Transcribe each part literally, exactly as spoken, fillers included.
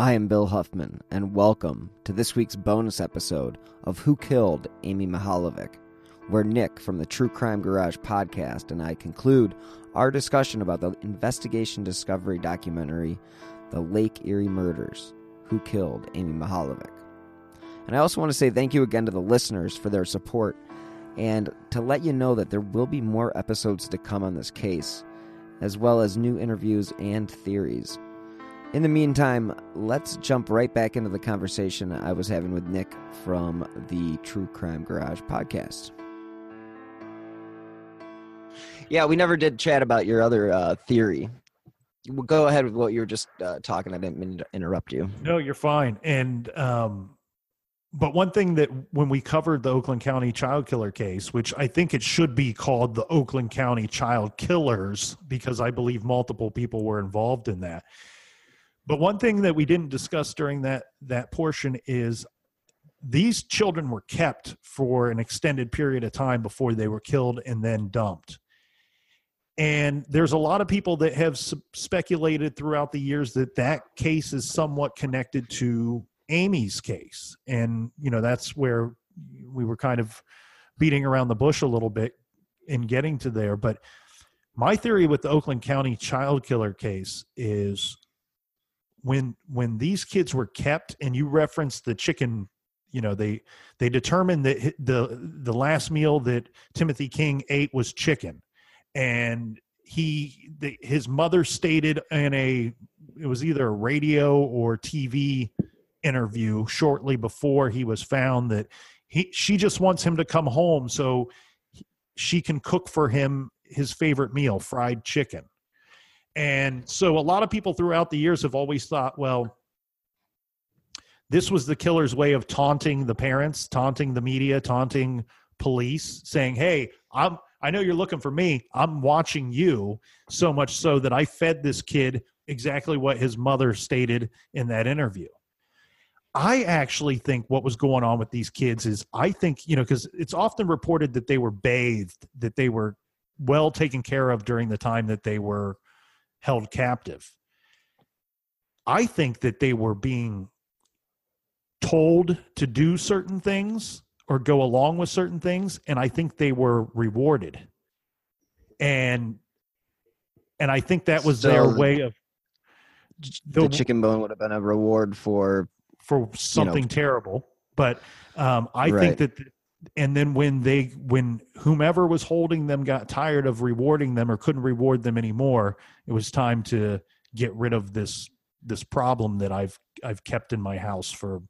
I am Bill Huffman, and welcome to this week's bonus episode of Who Killed Amy Mihaljevic, where Nick from the True Crime Garage Podcast and I conclude our discussion about the Investigation Discovery documentary, The Lake Erie Murders, Who Killed Amy Mihaljevic. And I also want to say thank you again to the listeners for their support, and to let you know that there will be more episodes to come on this case, as well as new interviews and theories. In the meantime, let's jump right back into the conversation I was having with Nick from the True Crime Garage podcast. Yeah, we never did chat about your other uh, theory. Well, go ahead with what you were just uh, talking. I didn't mean to interrupt you. No, you're fine. And um, but one thing that when we covered the Oakland County child killer case, which I think it should be called the Oakland County child killers, because I believe multiple people were involved in that. But one thing that we didn't discuss during that that portion is these children were kept for an extended period of time before they were killed and then dumped. And there's a lot of people that have speculated throughout the years that that case is somewhat connected to Amy's case. And, you know, that's where we were kind of beating around the bush a little bit in getting to there. But my theory with the Oakland County child killer case is, when when these kids were kept, and you referenced the chicken, you know, they they determined that the the last meal that Timothy King ate was chicken, and he the, his mother stated in a it was either a radio or T V interview shortly before he was found that he she just wants him to come home so she can cook for him his favorite meal, fried chicken. And so a lot of people throughout the years have always thought, well, this was the killer's way of taunting the parents, taunting the media, taunting police, saying, hey, I'm, I know you're looking for me. I'm watching you, so much so that I fed this kid exactly what his mother stated in that interview. I actually think what was going on with these kids is I think, you know, because it's often reported that they were bathed, that they were well taken care of during the time that they were held captive. I think that they were being told to do certain things or go along with certain things, and I think they were rewarded. And and I think that was so their way of the, the chicken bone would have been a reward for for something, you know, terrible. But um, I right. think that th- and then when they when whomever was holding them got tired of rewarding them or couldn't reward them anymore, it was time to get rid of this this problem that I've I've kept in my house for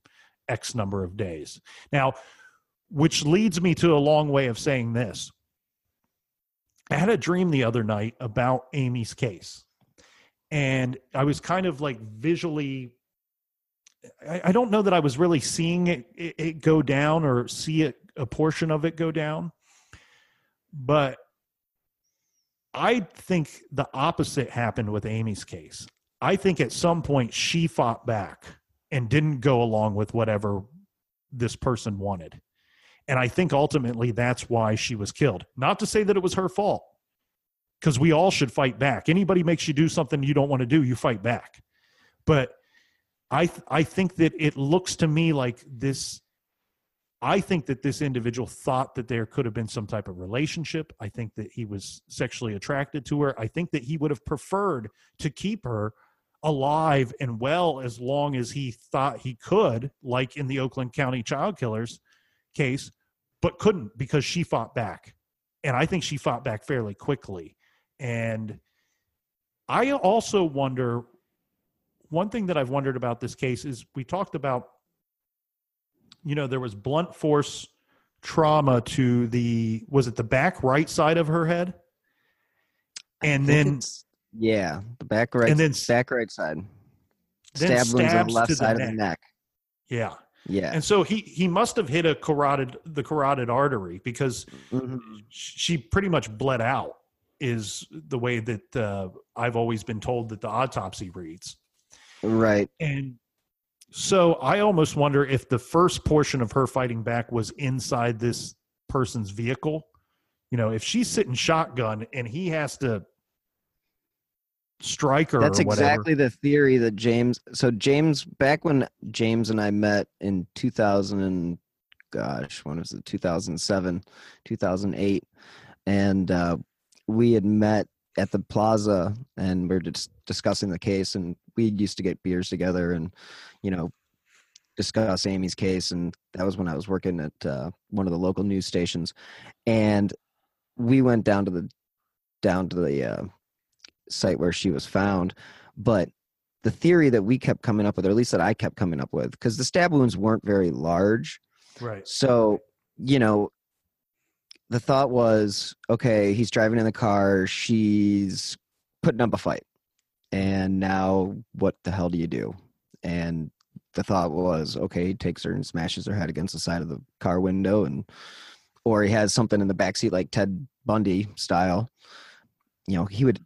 X number of days. Now, which leads me to a long way of saying this. I had a dream the other night about Amy's case, and I was kind of like visually, I, I don't know that I was really seeing it, it, it go down or see it a portion of it go down, but I think the opposite happened with Amy's case. I think at some point she fought back and didn't go along with whatever this person wanted. And I think ultimately that's why she was killed. Not to say that it was her fault, because we all should fight back. Anybody makes you do something you don't want to do, you fight back. But I th- I think that it looks to me like this I think that this individual thought that there could have been some type of relationship. I think that he was sexually attracted to her. I think that he would have preferred to keep her alive and well as long as he thought he could, like in the Oakland County child killers case, but couldn't because she fought back. And I think she fought back fairly quickly. And I also wonder, one thing that I've wondered about this case is we talked about, you know, there was blunt force trauma to the, was it the back right side of her head? And then, yeah, the back right, and then back right side. Stab wounds on the left side of the neck. Yeah. Yeah. And so he, he must have hit a carotid, the carotid artery, because mm-hmm. she pretty much bled out is the way that uh, I've always been told that the autopsy reads. Right. And so I almost wonder if the first portion of her fighting back was inside this person's vehicle. You know, if she's sitting shotgun and he has to striker. That's or exactly the theory that James. So James, back when James and I met in two thousand, and gosh, when was it? two thousand seven, two thousand eight, and uh, we had met at the plaza, and we were just discussing the case, and we used to get beers together, and you know, discuss Amy's case. And that was when I was working at uh, one of the local news stations, and we went down to the down to the uh, site where she was found. But the theory that we kept coming up with, or at least that I kept coming up with, because the stab wounds weren't very large, right? So you know, the thought was, okay, he's driving in the car, she's putting up a fight, and now what the hell do you do? And the thought was, okay, he takes her and smashes her head against the side of the car window, and or he has something in the backseat like Ted Bundy style. You know, he would,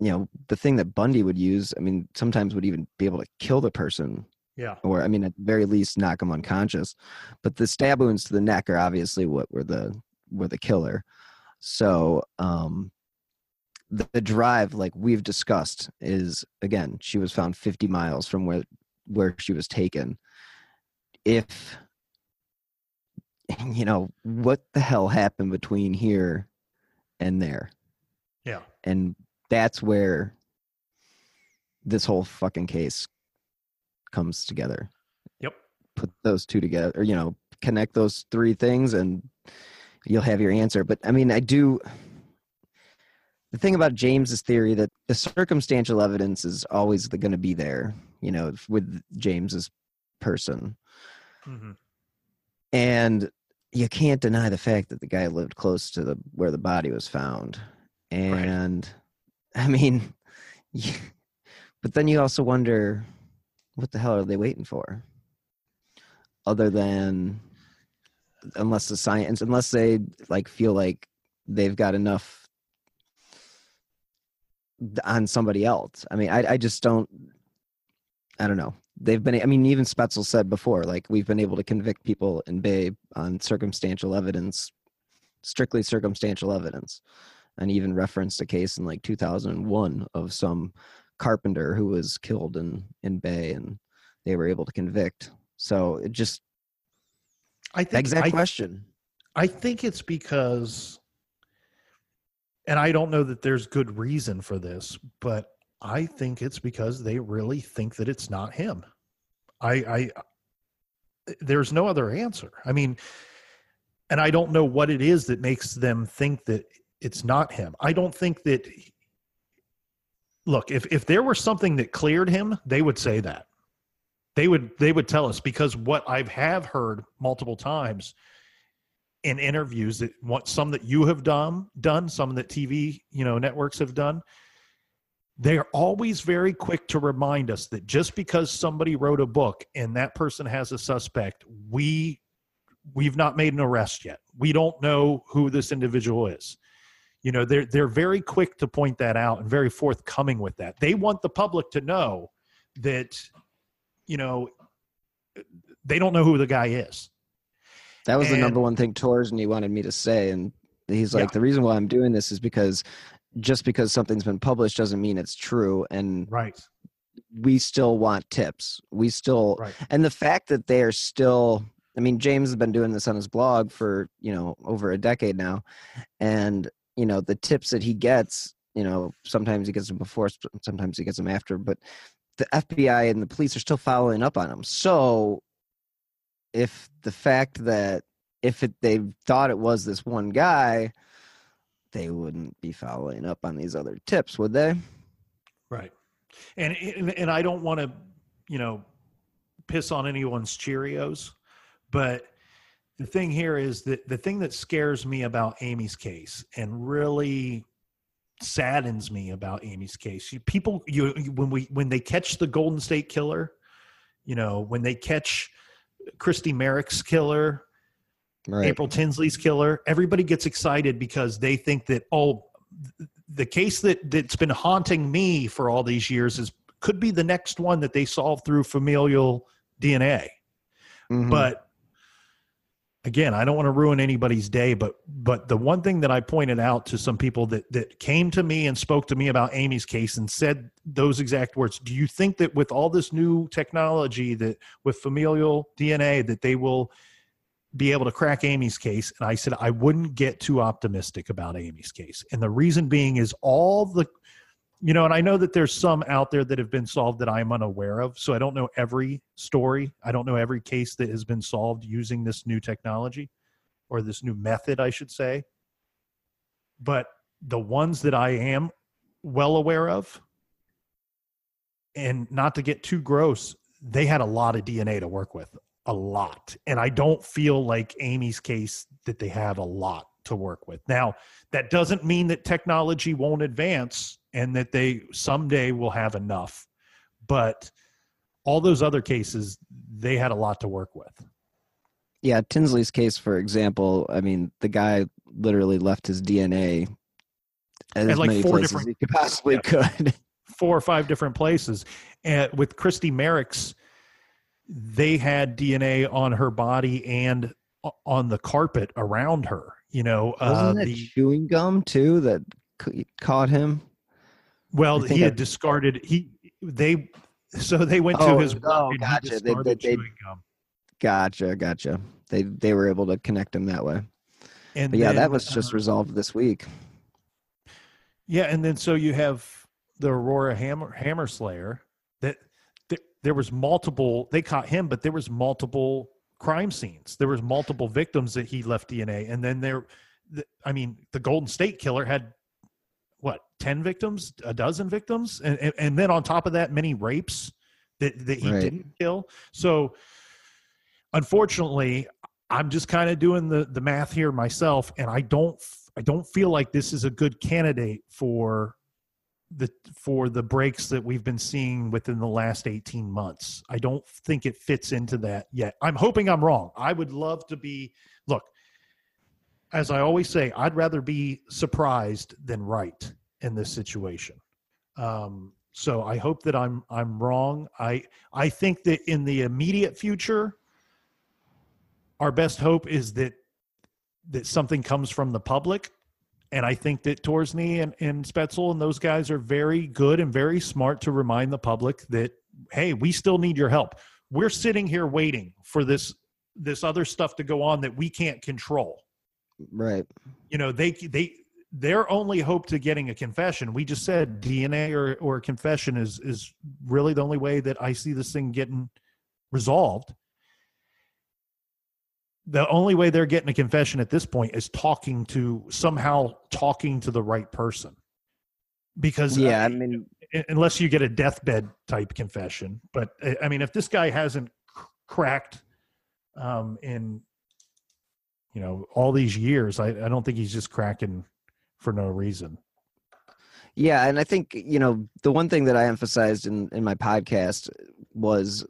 you know, the thing that Bundy would use, I mean, sometimes would even be able to kill the person. Yeah. Or, I mean, at the very least, knock them unconscious. But the stab wounds to the neck are obviously what were the were the killer. So um, the, the drive, like we've discussed, is, again, she was found fifty miles from where where she was taken. If, you know, what the hell happened between here and there? Yeah. And that's where this whole fucking case comes together. Yep. Put those two together, or, you know, connect those three things and you'll have your answer. But I mean, I do. The thing about James's theory that the circumstantial evidence is always going to be there, you know, with James's person. Mm-hmm. And you can't deny the fact that the guy lived close to the where the body was found. And right. I mean, yeah, but then you also wonder, what the hell are they waiting for? Other than, unless the science, unless they like feel like they've got enough on somebody else. I mean, I, I just don't, I don't know. They've been, I mean, even Spetzel said before, like, we've been able to convict people in Bay on circumstantial evidence, strictly circumstantial evidence. And even referenced a case in like two thousand one of some carpenter who was killed in, in Bay, and they were able to convict. So it just, I think exact I, question. I think it's because, and I don't know that there's good reason for this, but I think it's because they really think that it's not him. I, I there's no other answer. I mean, and I don't know what it is that makes them think that it's not him. I don't think that, look, if, if there were something that cleared him, they would say that. They would they would tell us, because what I have heard multiple times in interviews, that what some that you have done, done, some that T V, you know, networks have done, they are always very quick to remind us that just because somebody wrote a book and that person has a suspect, we we've not made an arrest yet. We don't know who this individual is. You know, they're they're very quick to point that out and very forthcoming with that. They want the public to know that, you know, they don't know who the guy is. That was and, the number one thing Torsney wanted me to say. And he's like, yeah. The reason why I'm doing this is because just because something's been published doesn't mean it's true. And right. We still want tips. We still, right. And the fact that they are still, I mean, James has been doing this on his blog for, you know, over a decade now. And, you know, the tips that he gets, you know, sometimes he gets them before, sometimes he gets them after, but the F B I and the police are still following up on him. So if the fact that if it, they thought it was this one guy, they wouldn't be following up on these other tips, would they? Right. And, and, and I don't want to, you know, piss on anyone's Cheerios, but the thing here is that the thing that scares me about Amy's case and really saddens me about Amy's case, you, people, you, when we, when they catch the Golden State Killer, you know, when they catch Christy Merrick's killer, right. April Tinsley's killer, everybody gets excited because they think that, oh, the case that that's been haunting me for all these years is could be the next one that they solve through familial D N A. Mm-hmm. But again, I don't want to ruin anybody's day, but but the one thing that I pointed out to some people that that came to me and spoke to me about Amy's case and said those exact words, do you think that with all this new technology, that with familial D N A, that they will be able to crack Amy's case? And I said, I wouldn't get too optimistic about Amy's case. And the reason being is all the, you know, and I know that there's some out there that have been solved that I'm unaware of. So I don't know every story. I don't know every case that has been solved using this new technology or this new method, I should say. But the ones that I am well aware of, and not to get too gross, they had a lot of D N A to work with. A lot. And I don't feel like Amy's case that they have a lot to work with. Now, that doesn't mean that technology won't advance and that they someday will have enough. But all those other cases, they had a lot to work with. Yeah, Tinsley's case, for example, I mean, the guy literally left his D N A as and like many four places different, he could possibly yeah, could. Four or five different places. And with Christy Merrick's, they had D N A on her body and on the carpet around her, you know. Wasn't uh, it the chewing gum too that c- caught him? Well, he had I... discarded, he, they, so they went oh, to his. Oh, gotcha. They, they, they, gum. Gotcha. Gotcha. They, they were able to connect him that way. And but yeah, then, that was just uh, resolved this week. Yeah. And then, so you have the Aurora Hammer, Hammerslayer that, there was multiple, they caught him, but there was multiple crime scenes. There was multiple victims that he left D N A. And then there, the, I mean, the Golden State Killer had, what, ten victims, a dozen victims? And and, and then on top of that, many rapes that, that he right. didn't kill. So unfortunately, I'm just kind of doing the, the math here myself. And I don't, I don't feel like this is a good candidate for the for the breaks that we've been seeing within the last eighteen months. I don't think it fits into that yet. I'm hoping I'm wrong. I would love to be, look, as I always say, I'd rather be surprised than right in this situation. Um, so I hope that I'm, I'm wrong. I, I think that in the immediate future, our best hope is that, that something comes from the public. And I think that Torsney and, and Spetzel and those guys are very good and very smart to remind the public that, hey, we still need your help. We're sitting here waiting for this this other stuff to go on that we can't control. Right. You know, they they their only hope to getting a confession. We just said D N A or or confession is is really the only way that I see this thing getting resolved. The only way they're getting a confession at this point is talking to somehow talking to the right person, because yeah, I, I mean, unless you get a deathbed type confession. But I mean, if this guy hasn't cracked um, in, you know, all these years, I, I don't think he's just cracking for no reason. Yeah. And I think, you know, the one thing that I emphasized in, in my podcast was,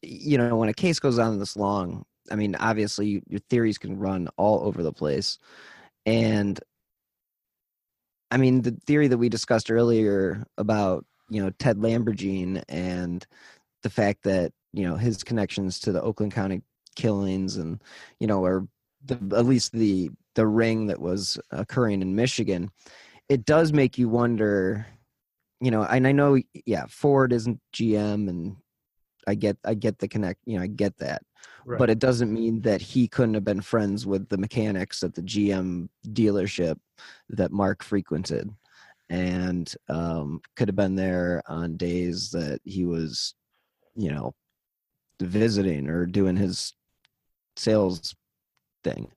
you know, when a case goes on this long, I mean, obviously, your theories can run all over the place. And I mean, the theory that we discussed earlier about, you know, Ted Lamborgine and the fact that, you know, his connections to the Oakland County killings and, you know, or the, at least the, the ring that was occurring in Michigan, it does make you wonder, you know, and I know, yeah, Ford isn't G M and I get, I get the connect, you know, I get that, right. But it doesn't mean that he couldn't have been friends with the mechanics at the G M dealership that Mark frequented and um, could have been there on days that he was, you know, visiting or doing his sales thing.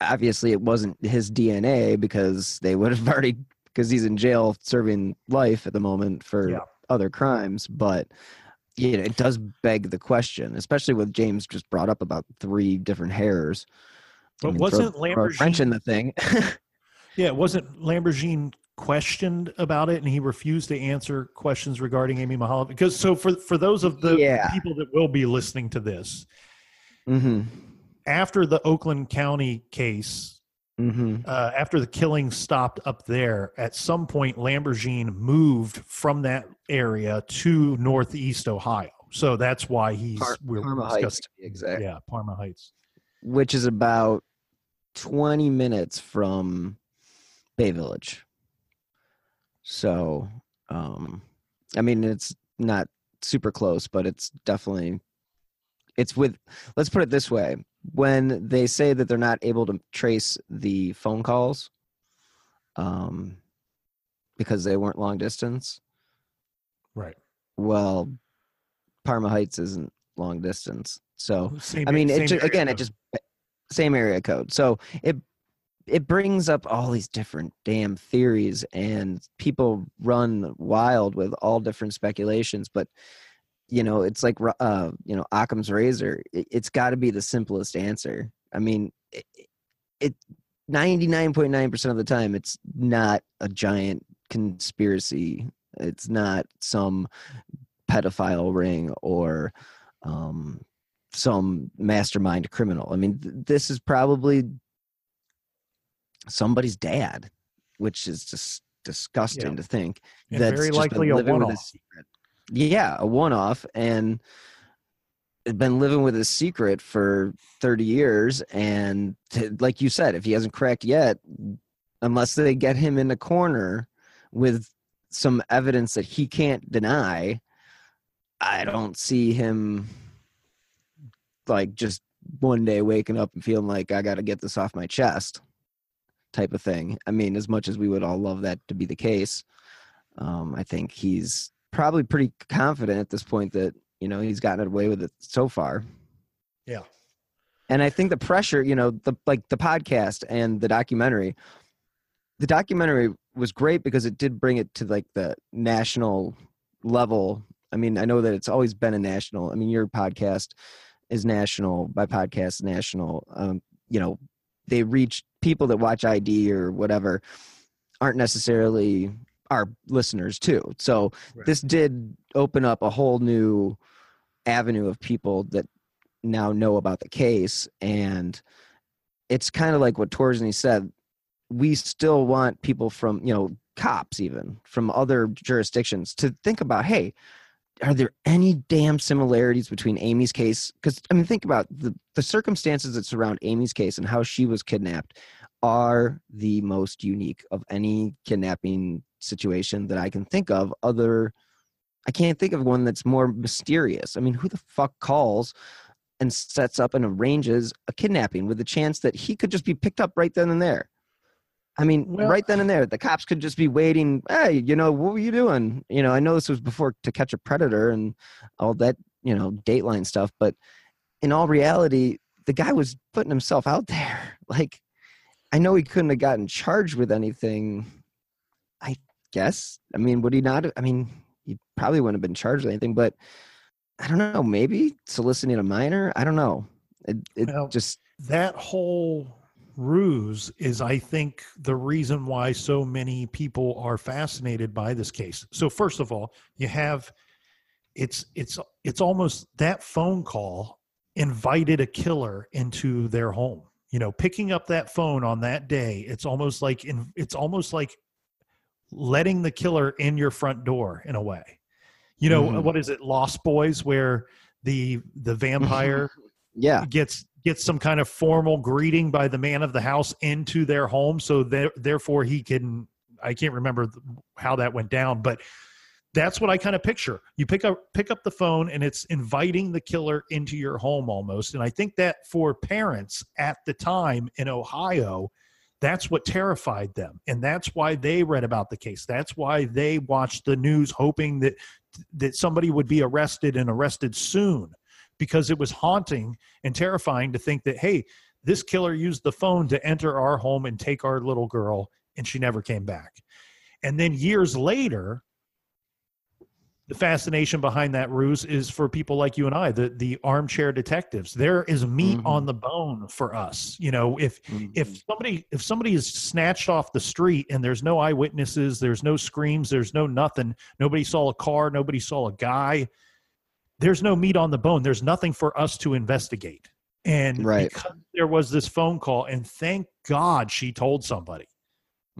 Obviously it wasn't his D N A because they would have already, because he's in jail serving life at the moment for yeah. other crimes, but you know, it does beg the question, especially with James just brought up about three different hairs. But I mean, wasn't throw, Lamborghine throw a wrench in the thing? Yeah, wasn't Lamborghine questioned about it, and he refused to answer questions regarding Amy Mihaljevic? Because so for for those of the yeah. people that will be listening to this, mm-hmm. after the Oakland County case, mm-hmm. uh, after the killing stopped up there, at some point Lamborghine moved from that area to Northeast Ohio. So that's why he's Par- we're Parma Heights, exactly. Yeah, Parma Heights. which is about twenty minutes from Bay Village. So, um, I mean, it's not super close, but it's definitely, it's with, let's put it this way. When they say that they're not able to trace the phone calls, um, because they weren't long distance. Right. Well, Parma Heights isn't long distance. So, same, I mean, it just, again, code. it just, same area code. So it, it brings up all these different damn theories, and people run wild with all different speculations, but you know, it's like, uh, you know, Occam's razor. It, it's gotta be the simplest answer. I mean, it, it ninety-nine point nine percent of the time, it's not a giant conspiracy. It's not some pedophile ring or um, some mastermind criminal. I mean, th- this is probably somebody's dad, which is just disgusting yeah. to think. And that's very likely a one-off. Yeah, a one-off, and been living with his secret for thirty years. And to, like you said, if he hasn't cracked yet, unless they get him in the corner with some evidence that he can't deny, I don't see him like just one day waking up and feeling like I got to get this off my chest type of thing. I mean, as much as we would all love that to be the case, um, I think he's probably pretty confident at this point that, you know, he's gotten away with it so far. Yeah. And I think the pressure, you know, the like the podcast and the documentary, the documentary was great because it did bring it to like the national level. I mean, I know that it's always been a national. I mean, your podcast is national. My podcast is national. Um, you know, they reach people that watch I D or whatever aren't necessarily our listeners too. So right. This did open up a whole new avenue of people that now know about the case. And it's kind of like what Torzini said, we still want people from, you know, cops, even from other jurisdictions, to think about, hey, are there any damn similarities between Amy's case? Because I mean, think about the, the circumstances that surround Amy's case and how she was kidnapped are the most unique of any kidnapping situation that I can think of. Other, I can't think of one that's more mysterious. I mean, who the fuck calls and sets up and arranges a kidnapping with the chance that he could just be picked up right then and there? I mean, well, right then and there, the cops could just be waiting. Hey, you know, what were you doing? You know, I know this was before To Catch a Predator and all that, you know, Dateline stuff, but in all reality, the guy was putting himself out there. Like, I know he couldn't have gotten charged with anything, I guess. I mean, would he not? I mean, he probably wouldn't have been charged with anything, but I don't know, maybe soliciting a minor? I don't know. It, it well, just that whole ruse is, I think, the reason why so many people are fascinated by this case. So first of all, you have, it's it's it's almost that phone call invited a killer into their home. You know, picking up that phone on that day, it's almost like in, it's almost like letting the killer in your front door in a way. You know, mm-hmm. What is it, Lost Boys, where the the vampire yeah gets. Gets some kind of formal greeting by the man of the house into their home. So there, therefore he can, I can't remember how that went down, but that's what I kind of picture. You pick up, pick up the phone, and it's inviting the killer into your home almost. And I think that for parents at the time in Ohio, that's what terrified them. And that's why they read about the case. That's why they watched the news, hoping that, that somebody would be arrested and arrested soon, because it was haunting and terrifying to think that, hey, this killer used the phone to enter our home and take our little girl, and she never came back. And then years later, the fascination behind that ruse is for people like you and I, the, the armchair detectives. There is meat mm-hmm. on the bone for us. You know, if mm-hmm. if somebody if somebody is snatched off the street and there's no eyewitnesses, there's no screams, there's no nothing, nobody saw a car, nobody saw a guy, there's no meat on the bone. There's nothing for us to investigate. And right. because there was this phone call, and thank God she told somebody.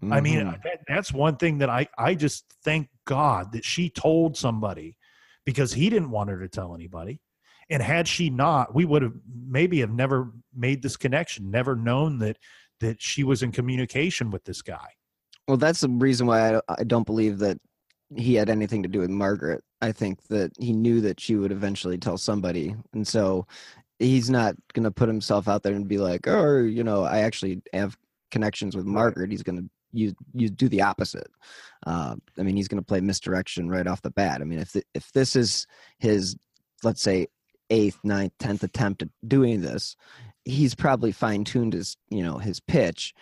Mm-hmm. I mean, that, that's one thing that I, I just thank God that she told somebody, because he didn't want her to tell anybody. And had she not, we would have maybe have never made this connection, never known that that she was in communication with this guy. Well, that's the reason why I, I don't believe that he had anything to do with Margaret. I think that he knew that she would eventually tell somebody. And so he's not going to put himself out there and be like, oh, you know, I actually have connections with Margaret. He's going to you you do the opposite. Uh, I mean, he's going to play misdirection right off the bat. I mean, if the, if this is his, let's say, eighth, ninth, tenth attempt at doing this, he's probably fine-tuned his, you know, his pitch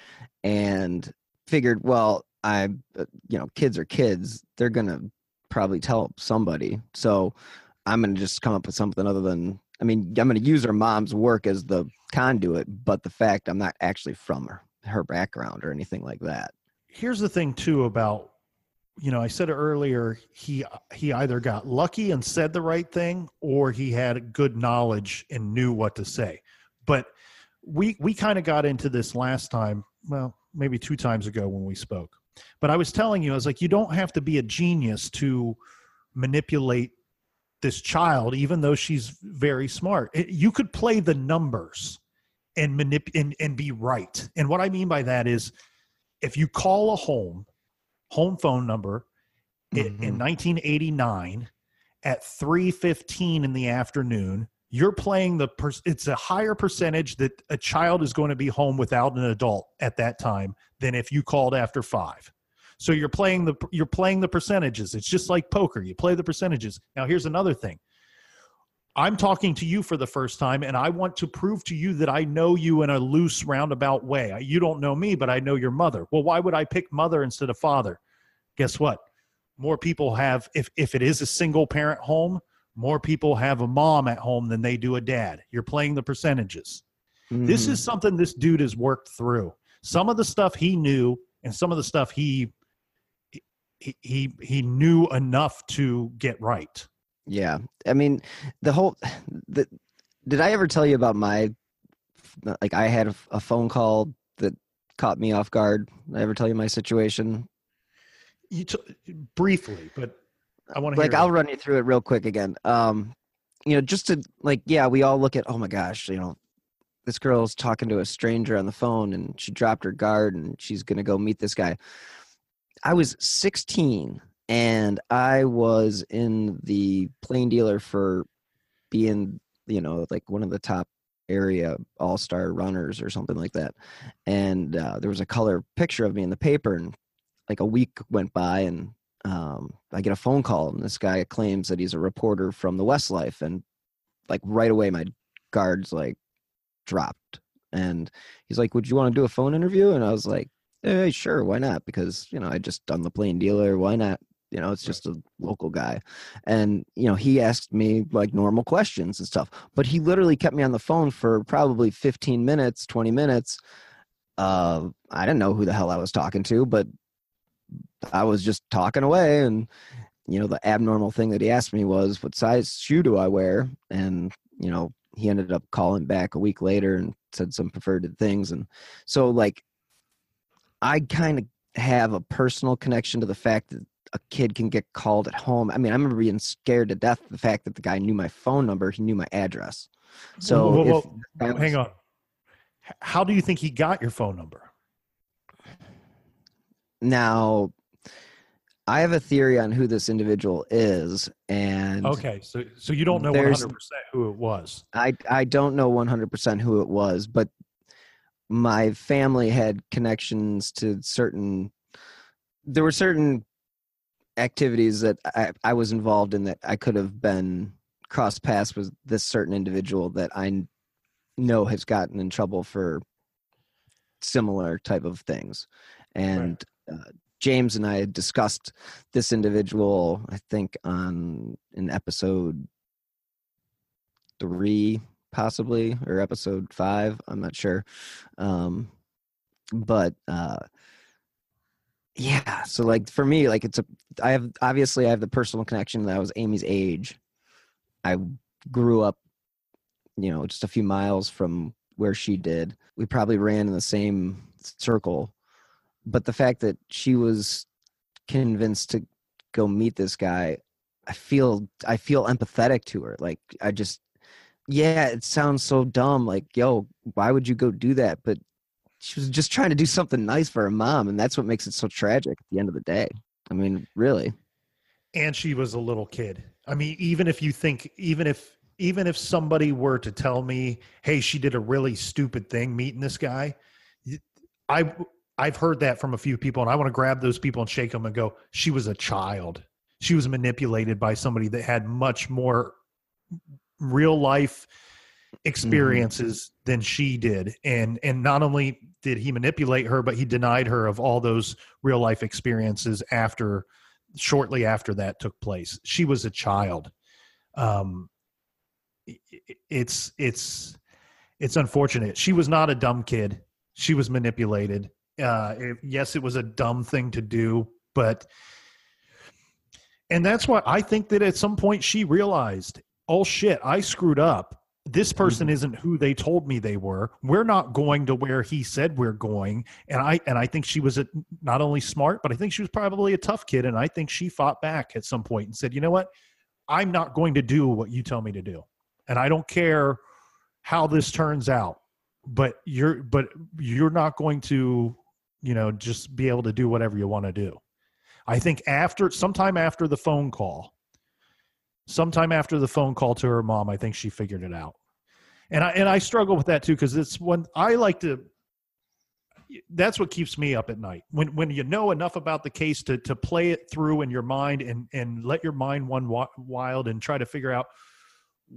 and figured, well, I, you know, kids are kids. They're going to probably tell somebody. So I'm going to just come up with something other than, I mean, I'm going to use her mom's work as the conduit, but the fact I'm not actually from her, her background or anything like that. Here's the thing too about, you know, I said earlier, he, he either got lucky and said the right thing, or he had good knowledge and knew what to say. But we, we kind of got into this last time. Well, maybe two times ago when we spoke, but I was telling you, I was like, you don't have to be a genius to manipulate this child, even though she's very smart. It, you could play the numbers and manip and, and be right. And what I mean by that is if you call a home, home phone number mm-hmm. in nineteen eighty-nine at three fifteen in the afternoon, you're playing the, per- it's a higher percentage that a child is going to be home without an adult at that time than if you called after five. So you're playing the, you're playing the percentages. It's just like poker. You play the percentages. Now here's another thing. I'm talking to you for the first time, and I want to prove to you that I know you in a loose roundabout way. You don't know me, but I know your mother. Well, why would I pick mother instead of father? Guess what? More people have, if, if it is a single parent home, more people have a mom at home than they do a dad. You're playing the percentages. Mm. This is something this dude has worked through. Some of the stuff he knew and some of the stuff he, he, he, he knew enough to get right. Yeah. I mean, the whole, the, did I ever tell you about my, like I had a, a phone call that caught me off guard? Did I ever tell you my situation? You t- briefly, but I want to like, hear I'll it. Run you through it real quick again. Um, you know, just to like, yeah, we all look at, oh my gosh, you know, this girl's talking to a stranger on the phone and she dropped her guard and she's going to go meet this guy. I was sixteen and I was in the Plain Dealer for being, you know, like one of the top area all-star runners or something like that. And uh, there was a color picture of me in the paper, and like a week went by and Um, I get a phone call, and this guy claims that he's a reporter from the Westlife, and like right away my guards like dropped, and he's like, would you want to do a phone interview? And I was like, hey, sure, why not? Because, you know, I just done the Plain Dealer, why not? You know, it's just a local guy. And, you know, he asked me like normal questions and stuff, but he literally kept me on the phone for probably fifteen minutes, twenty minutes. Uh, I didn't know who the hell I was talking to, but I was just talking away. And, you know, the abnormal thing that he asked me was, what size shoe do I wear? And, you know, he ended up calling back a week later and said some perverted things. And so like, I kind of have a personal connection to the fact that a kid can get called at home. I mean, I remember being scared to death of the fact that the guy knew my phone number, he knew my address. So whoa, whoa, whoa. If was, hang on. How do you think he got your phone number? Now, I have a theory on who this individual is, and okay, so so you don't know one hundred percent who it was. I I don't know one hundred percent who it was, but my family had connections to certain. There were certain activities that I I was involved in that I could have been crossed paths with this certain individual that I know has gotten in trouble for similar type of things, and. Right. Uh, James and I had discussed this individual, I think, on an episode three, possibly, or episode five. I'm not sure. Um, but, uh, yeah. So, like, for me, like, it's a, I have, obviously, I have the personal connection that I was Amy's age. I grew up, you know, just a few miles from where she did. We probably ran in the same circle. But the fact that she was convinced to go meet this guy, I feel I feel empathetic to her. Like I just yeah, it sounds so dumb. Like, yo, why would you go do that? But she was just trying to do something nice for her mom. And that's what makes it so tragic at the end of the day. I mean, really. And she was a little kid. I mean, even if you think, even if, even if somebody were to tell me, hey, she did a really stupid thing meeting this guy. I, I've heard that from a few people, and I want to grab those people and shake them and go, she was a child. She was manipulated by somebody that had much more real life experiences mm-hmm. than she did. And, and not only did he manipulate her, but he denied her of all those real life experiences after, shortly after that took place. She was a child. Um, it's, it's, it's unfortunate. She was not a dumb kid. She was manipulated. Uh, it, yes, it was a dumb thing to do, but, and that's why I think that at some point she realized, oh shit, I screwed up. This person mm-hmm. isn't who they told me they were. We're not going to where he said we're going. And I, and I think she was a, not only smart, but I think she was probably a tough kid. And I think she fought back at some point and said, you know what? I'm not going to do what you tell me to do. And I don't care how this turns out, but you're, but you're not going to, you know, just be able to do whatever you want to do. I think after sometime after the phone call, sometime after the phone call to her mom, I think she figured it out. And I, and I struggle with that too. Cause it's when I like to, that's what keeps me up at night. When, when you know enough about the case to, to play it through in your mind and, and let your mind run wild and try to figure out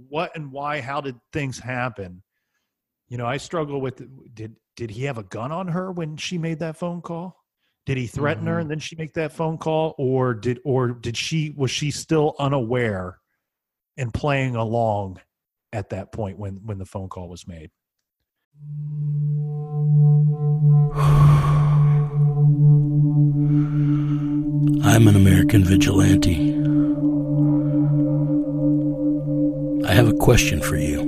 what and why, how did things happen? You know, I struggle with, did, did he have a gun on her when she made that phone call? Did he threaten mm-hmm. her and then she make that phone call, or did, or did she, was she still unaware and playing along at that point when, when the phone call was made? I'm an American vigilante. I have a question for you.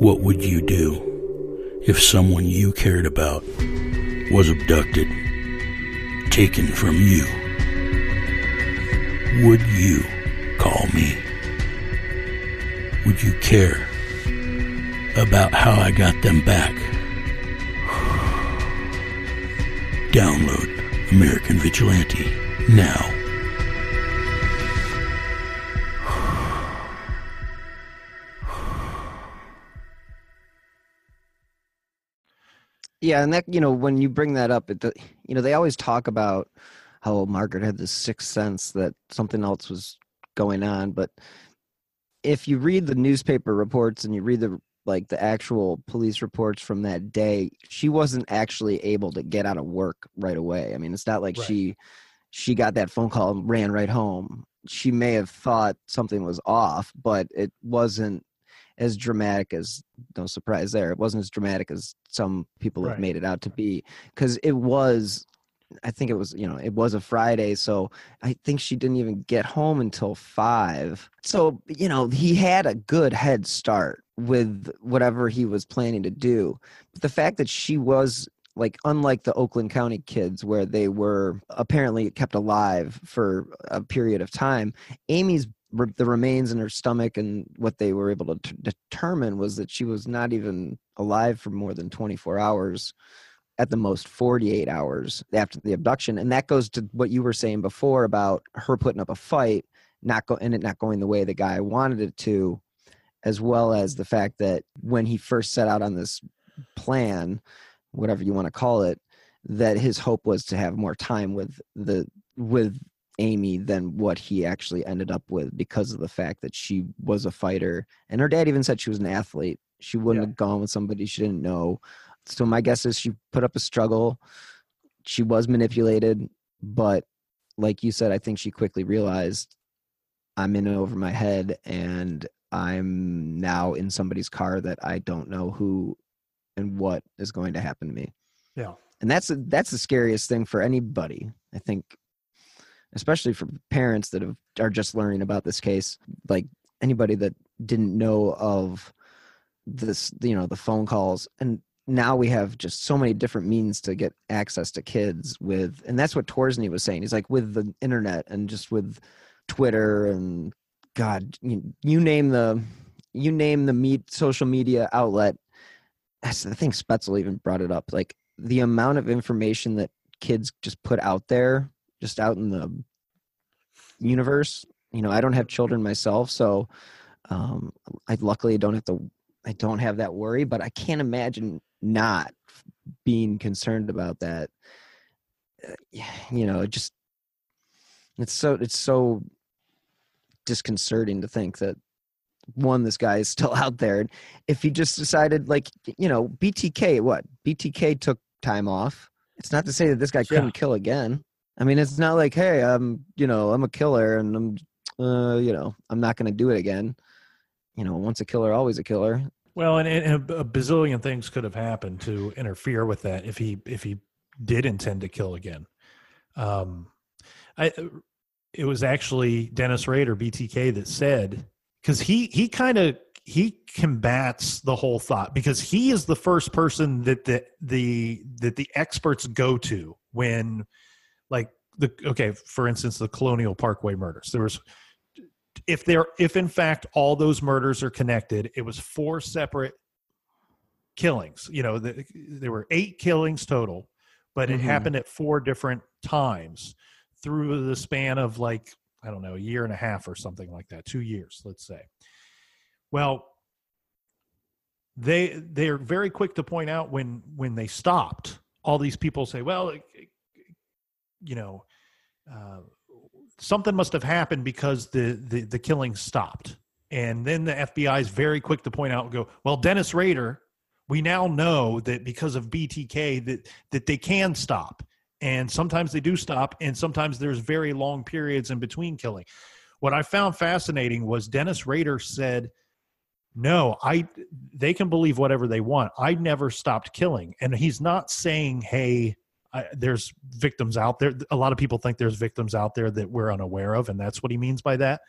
What would you do if someone you cared about was abducted, taken from you? Would you call me? Would you care about how I got them back? Download American Vigilante now. Yeah, and that, you know, when you bring that up, it, you know, they always talk about how Margaret had this sixth sense that something else was going on. But if you read the newspaper reports and you read the like the actual police reports from that day, she wasn't actually able to get out of work right away. I mean, it's not like right. she she got that phone call and ran right home. She may have thought something was off, but it wasn't as dramatic as, no surprise there, it wasn't as dramatic as some people right. have made it out to be. Because it was, I think it was, you know, it was a Friday, so I think she didn't even get home until five. So, you know, he had a good head start with whatever he was planning to do. But the fact that she was, like, unlike the Oakland County kids where they were apparently kept alive for a period of time, Amy's the remains in her stomach and what they were able to t- determine was that she was not even alive for more than twenty-four hours, at the most forty-eight hours after the abduction. And that goes to what you were saying before about her putting up a fight, not go and it not going the way the guy wanted it to, as well as the fact that when he first set out on this plan, whatever you want to call it, that his hope was to have more time with the, with Amy than what he actually ended up with, because of the fact that she was a fighter, and her dad even said she was an athlete. She wouldn't yeah. have gone with somebody she didn't know. So my guess is she put up a struggle. She was manipulated, but like you said, I think she quickly realized, I'm in over my head and I'm now in somebody's car that I don't know who and what is going to happen to me. Yeah. And that's that's the scariest thing for anybody, I think, especially for parents that have, are just learning about this case. Like, anybody that didn't know of this, you know, the phone calls. And now we have just so many different means to get access to kids with, and that's what Torsney was saying. He's like, with the internet and just with Twitter and God, you, you name the, you name the meat social media outlet. That's the thing. Spetzel even brought it up. Like the amount of information that kids just put out there, just out in the universe. You know, I don't have children myself, so um, I luckily don't have to. I don't have that worry, but I can't imagine not being concerned about that. Uh, you know, it just it's so it's so disconcerting to think that, one, this guy is still out there. And if he just decided, like, you know, B T K, what B T K took time off. It's not to say that this guy couldn't yeah. kill again. I mean, it's not like, hey, I'm, you know, I'm a killer and I'm, uh, you know, I'm not going to do it again. You know, once a killer, always a killer. Well, and, and a bazillion things could have happened to interfere with that if he if he did intend to kill again. Um, I it was actually Dennis Rader, B T K, that said, because he he kind of he combats the whole thought, because he is the first person that the the that the experts go to when. Like the okay, for instance, the Colonial Parkway murders. There was, if there, if in fact all those murders are connected, it was four separate killings. You know, the, there were eight killings total, but mm-hmm. it happened at four different times through the span of like I don't know, a year and a half or something like that, two years, let's say. Well, they they are very quick to point out when when they stopped. All these people say, well. It, you know, uh, something must have happened because the, the, the killing stopped. And then the F B I is very quick to point out and go, well, Dennis Rader, we now know that because of B T K that, that they can stop. And sometimes they do stop. And sometimes there's very long periods in between killing. What I found fascinating was Dennis Rader said, no, I, they can believe whatever they want. I never stopped killing. And he's not saying, hey, I, there's victims out there. A lot of people think there's victims out there that we're unaware of, and that's what he means by that.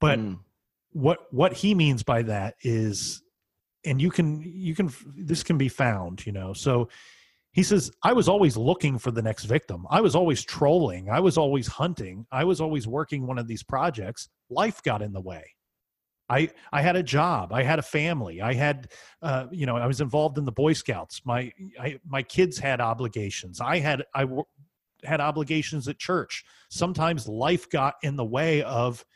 But mm. what what he means by that is, and you can you can this can be found, you know. So he says, I was always looking for the next victim. I was always trolling. I was always hunting. I was always working one of these projects. Life got in the way. I I had a job. I had a family. I had, uh, you know, I was involved in the Boy Scouts. My I, my kids had obligations. I had I w- had obligations at church. Sometimes life got in the way of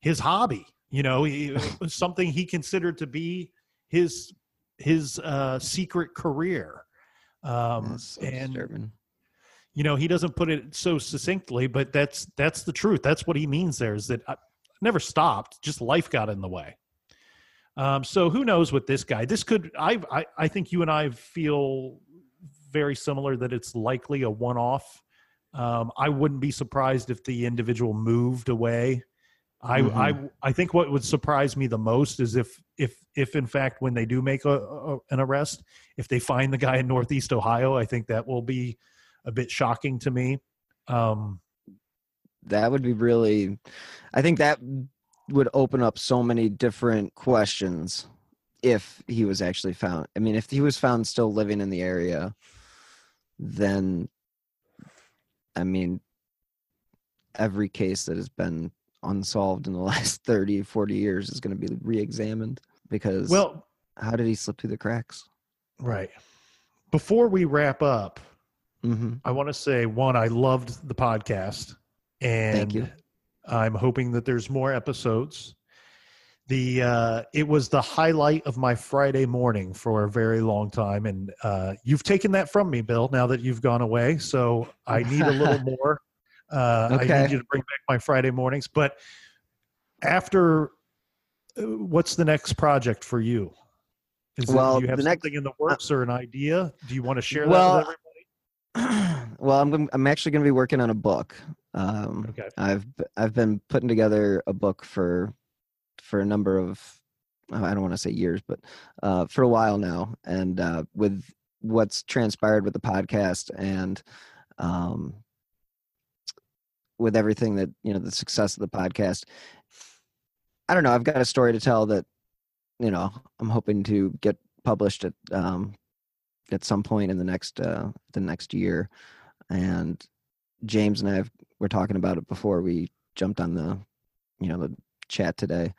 his hobby. You know, he, something he considered to be his his uh, secret career. Um, that's so and disturbing. You know, he doesn't put it so succinctly, but that's that's the truth. That's what he means. There is that. I, Never stopped, just life got in the way. Um, so who knows with this guy? This could, I, I I think you and I feel very similar that it's likely a one-off. Um, I wouldn't be surprised if the individual moved away. I, mm-hmm. I I think what would surprise me the most is if if if in fact when they do make a, a, an arrest, if they find the guy in Northeast Ohio, I think that will be a bit shocking to me. Um That would be really, I think that would open up so many different questions if he was actually found. I mean, if he was found still living in the area, then, I mean, every case that has been unsolved in the last thirty, forty years is going to be re-examined because well, how did he slip through the cracks? Right. Before we wrap up, mm-hmm. I want to say, one, I loved the podcast. And thank you. I'm hoping that there's more episodes. The uh, it was the highlight of my Friday morning for a very long time, and uh, you've taken that from me, Bill, now that you've gone away. So I need a little more. Uh, okay. I need you to bring back my Friday mornings. But after, what's the next project for you? Is well, it, do you have something next, in the works or an idea? Do you want to share well, that with everybody? Well, I'm I'm actually going to be working on a book. Um, okay. I've, I've been putting together a book for, for a number of, I don't want to say years, but, uh, for a while now. And, uh, with what's transpired with the podcast and, um, with everything that, you know, the success of the podcast, I don't know. I've got a story to tell that, you know, I'm hoping to get published at, um, at some point in the next, uh, the next year. And James and I have, we're talking about it before we jumped on the, you know, the chat today.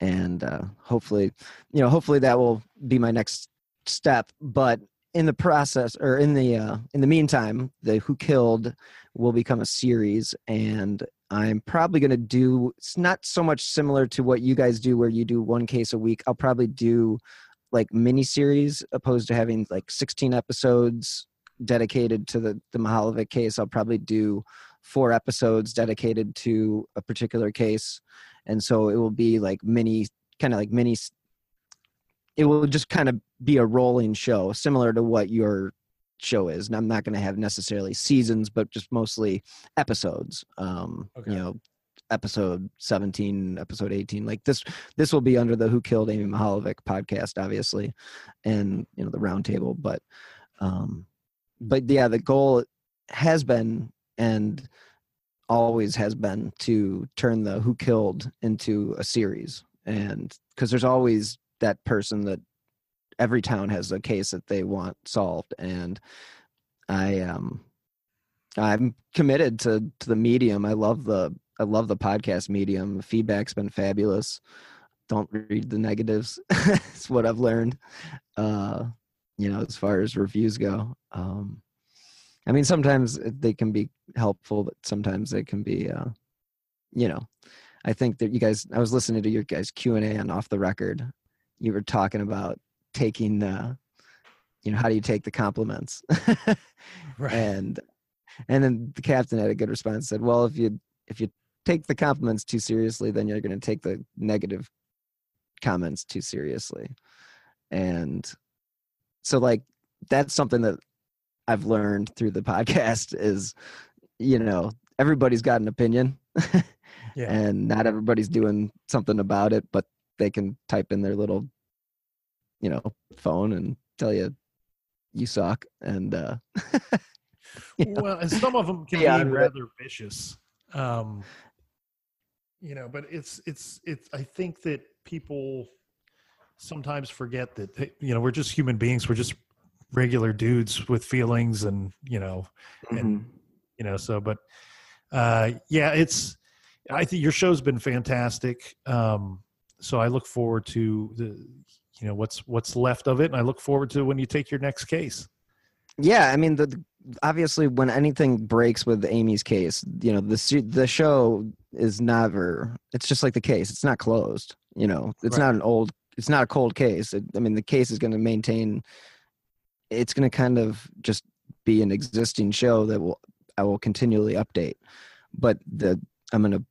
And uh, hopefully, you know, hopefully that will be my next step. But in the process, or in the uh, in the meantime, the Who Killed will become a series, and I'm probably going to do, it's not so much similar to what you guys do where you do one case a week. I'll probably do like mini series opposed to having like sixteen episodes dedicated to the, the Mihaljevic case. I'll probably do four episodes dedicated to a particular case. And so it will be like mini, kind of like mini, it will just kind of be a rolling show similar to what your show is. And I'm not going to have necessarily seasons, but just mostly episodes, um, okay. you know, episode seventeen, episode eighteen, like this, this will be under the Who Killed Amy Mihaljevic podcast, obviously. And, you know, the round table, but, um, but yeah, the goal has been, and always has been, to turn the Who Killed into a series. And cause there's always that person that, every town has a case that they want solved. And I, um, I'm committed to, to the medium. I love the, I love the podcast medium. The feedback's been fabulous. Don't read the negatives. It's what I've learned, uh, you know, as far as reviews go. Um, I mean, sometimes they can be helpful, but sometimes they can be, uh, you know, I think that you guys, I was listening to your guys' Q and A on Off the Record. You were talking about taking, uh, you know, how do you take the compliments? Right. And, and then the captain had a good response, said, well, if you, if you take the compliments too seriously, then you're going to take the negative comments too seriously. And so like, that's something that I've learned through the podcast is, you know, everybody's got an opinion. Yeah. And not everybody's doing something about it, but they can type in their little, you know, phone and tell you you suck. And, uh, you know. Well, and some of them can yeah, be rather vicious. Um, you know, but it's, it's, it's, I think that people sometimes forget that, they, you know, we're just human beings. We're just regular dudes with feelings and, you know, mm-hmm. and, you know, so, but, uh, yeah, it's, I think your show's been fantastic. Um, so I look forward to the, you know, what's, what's left of it. And I look forward to when you take your next case. Yeah. I mean, the, the obviously when anything breaks with Amy's case, you know, the, the show is never, it's just like the case. It's not closed, you know, it's right. not an old, it's not a cold case. It, I mean, the case is going to maintain, it's going to kind of just be an existing show that will, I will continually update, but the, I'm going to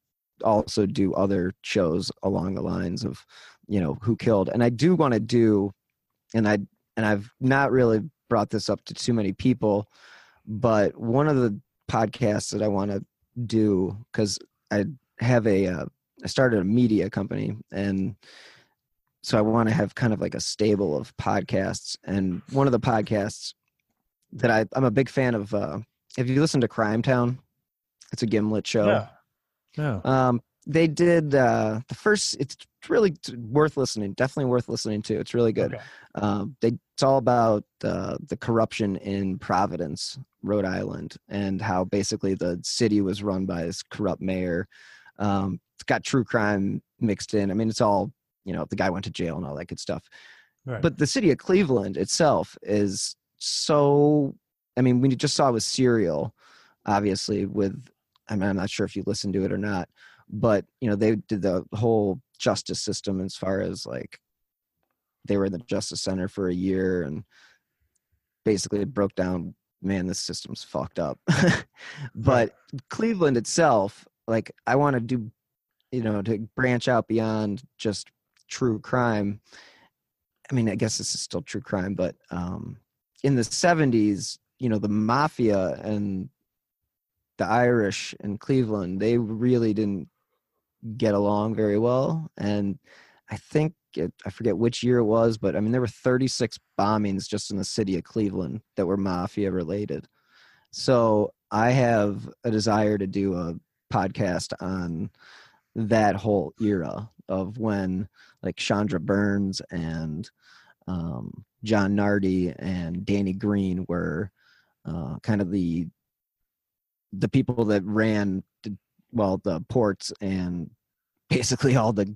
also do other shows along the lines of, you know, Who Killed. And I do want to do, and I, and I've not really brought this up to too many people, but one of the podcasts that I want to do, because I have a, uh, I started a media company, and so I want to have kind of like a stable of podcasts. And one of the podcasts that I, I'm a big fan of, uh, have you listened to Crime Town? It's a Gimlet show. Yeah. Yeah. Um, they did, uh, the first, it's really worth listening. Definitely worth listening to. It's really good. Okay. Um, they, it's all about, uh, the corruption in Providence, Rhode Island, and how basically the city was run by this corrupt mayor. Um, it's got true crime mixed in. I mean, it's all, you know, the guy went to jail and all that good stuff, right. But the city of Cleveland itself is so, I mean, we just saw with Serial, obviously with, I mean, I'm not sure if you listened to it or not, but, you know, they did the whole justice system as far as like they were in the Justice Center for a year and basically it broke down, man, this system's fucked up. But Cleveland itself, like I want to do, you know, to branch out beyond just true crime. I mean, I guess this is still true crime, but um, in the seventies, you know, the mafia and the Irish in Cleveland, they really didn't get along very well. And I think, it, I forget which year it was, but I mean, there were thirty-six bombings just in the city of Cleveland that were mafia related. So I have a desire to do a podcast on that whole era of when like Shondor Birns and um, John Nardi and Danny Green were uh, kind of the, the people that ran, well, the ports and basically all the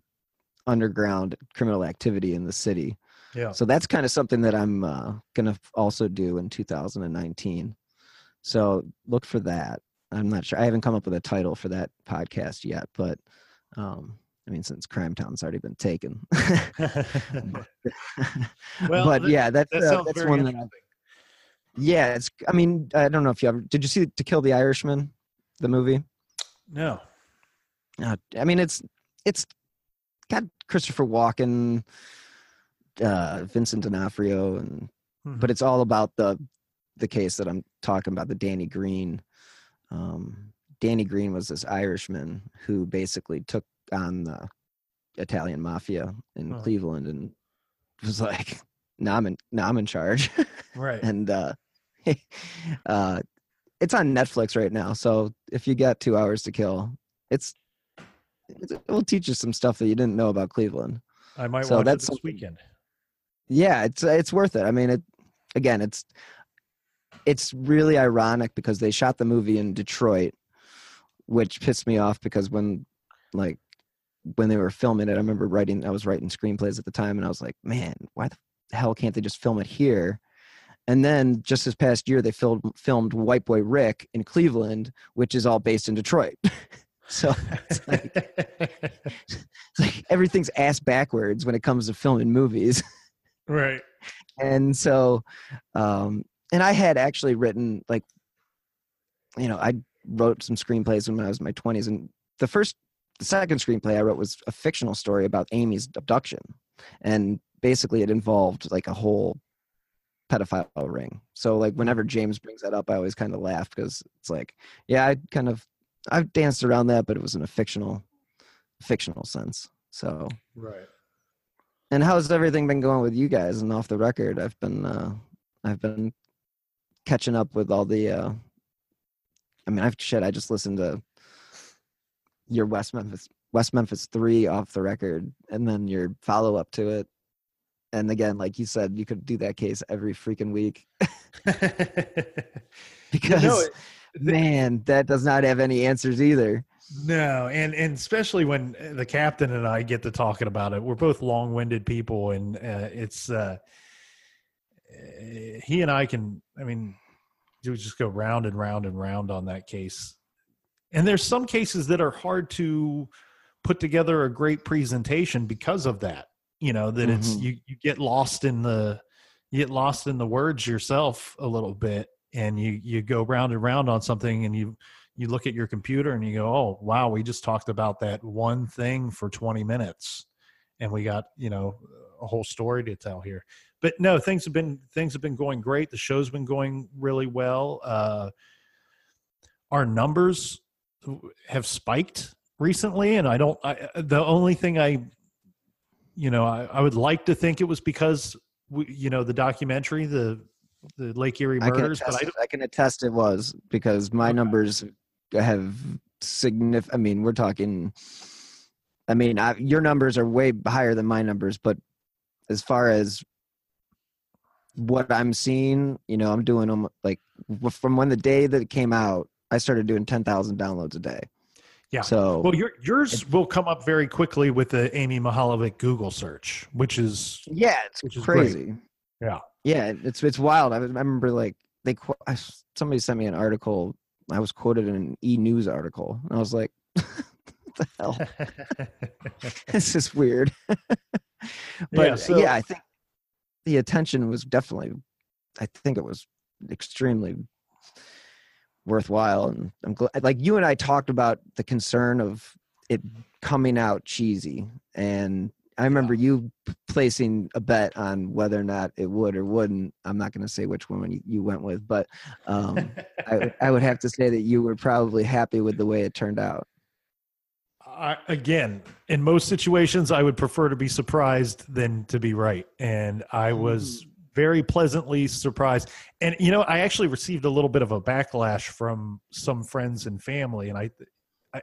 underground criminal activity in the city. Yeah. So that's kind of something that I'm uh, going to also do in two thousand nineteen. So look for that. I'm not sure. I haven't come up with a title for that podcast yet, but um, I mean, since Crime Town's already been taken. Well, but that, yeah, that's, that uh, that's one that I've, yeah, it's, I mean, I don't know if you ever, did you see To Kill the Irishman, the movie? No. Uh, I mean, it's, it's got Christopher Walken, uh, Vincent D'Onofrio, and, mm-hmm. but it's all about the, the case that I'm talking about, the Danny Green. Um, Danny Green was this Irishman who basically took on the Italian mafia in oh. Cleveland and was like, now I'm in, now I'm in charge. Right. And, uh, uh, it's on Netflix right now. So if you got two hours to kill, it's, it's it will teach you some stuff that you didn't know about Cleveland. I might so watch that's it this weekend. Yeah. It's, it's worth it. I mean, it, again, it's, It's really ironic because they shot the movie in Detroit, which pissed me off because when, like, when they were filming it, I remember writing, I was writing screenplays at the time, and I was like, man, why the hell can't they just film it here? And then just this past year, they filmed, filmed White Boy Rick in Cleveland, which is all based in Detroit. So it's like, it's like everything's ass backwards when it comes to filming movies. Right. And so, um, and I had actually written, like, you know, I wrote some screenplays when I was in my twenties. And the first, the second screenplay I wrote was a fictional story about Amy's abduction. And basically it involved, like, a whole pedophile ring. So, like, whenever James brings that up, I always kind of laugh because it's like, yeah, I kind of, I've danced around that, but it was in a fictional, fictional sense. So. Right. And how's everything been going with you guys? And off the record, I've been, uh, I've been, catching up with all the uh I mean I've shit I just listened to your West Memphis West Memphis three off the record and then your follow-up to it, and again, like you said, you could do that case every freaking week. Because you know, it, the, man that does not have any answers either. No, and and especially when the captain and I get to talking about it, we're both long-winded people, and uh, it's uh he and I can, I mean, we just go round and round and round on that case. And there's some cases that are hard to put together a great presentation because of that, you know, that mm-hmm. it's, you, you get lost in the, you get lost in the words yourself a little bit, and you, you go round and round on something, and you, you look at your computer and you go, oh, wow, we just talked about that one thing for twenty minutes and we got, you know, a whole story to tell here. But no, things have been things have been going great. The show's been going really well. Uh, our numbers have spiked recently, and I don't. I, the only thing I, you know, I, I would like to think it was because we, you know, the documentary, the the Lake Erie Murders. I can attest, but I, I can attest it was because my okay. numbers have significant. I mean, we're talking. I mean, I, your numbers are way higher than my numbers, but as far as what I'm seeing, you know, I'm doing like from when the day that it came out, I started doing ten thousand downloads a day. Yeah. So well, your, yours will come up very quickly with the Amy Mihaljevic Google search, which is yeah, it's which crazy. Is yeah. Yeah, it's it's wild. I remember like they somebody sent me an article. I was quoted in an E! News article, and I was like, "What the hell? This is weird." But yeah, so, yeah, I think. The attention was definitely, I think it was extremely worthwhile. And I'm glad, like you and I talked about the concern of it coming out cheesy. And I remember yeah. you placing a bet on whether or not it would or wouldn't. I'm not going to say which woman you went with, but um, I, I would have to say that you were probably happy with the way it turned out. I, again, in most situations, I would prefer to be surprised than to be right. And I was very pleasantly surprised. And, you know, I actually received a little bit of a backlash from some friends and family. And I, I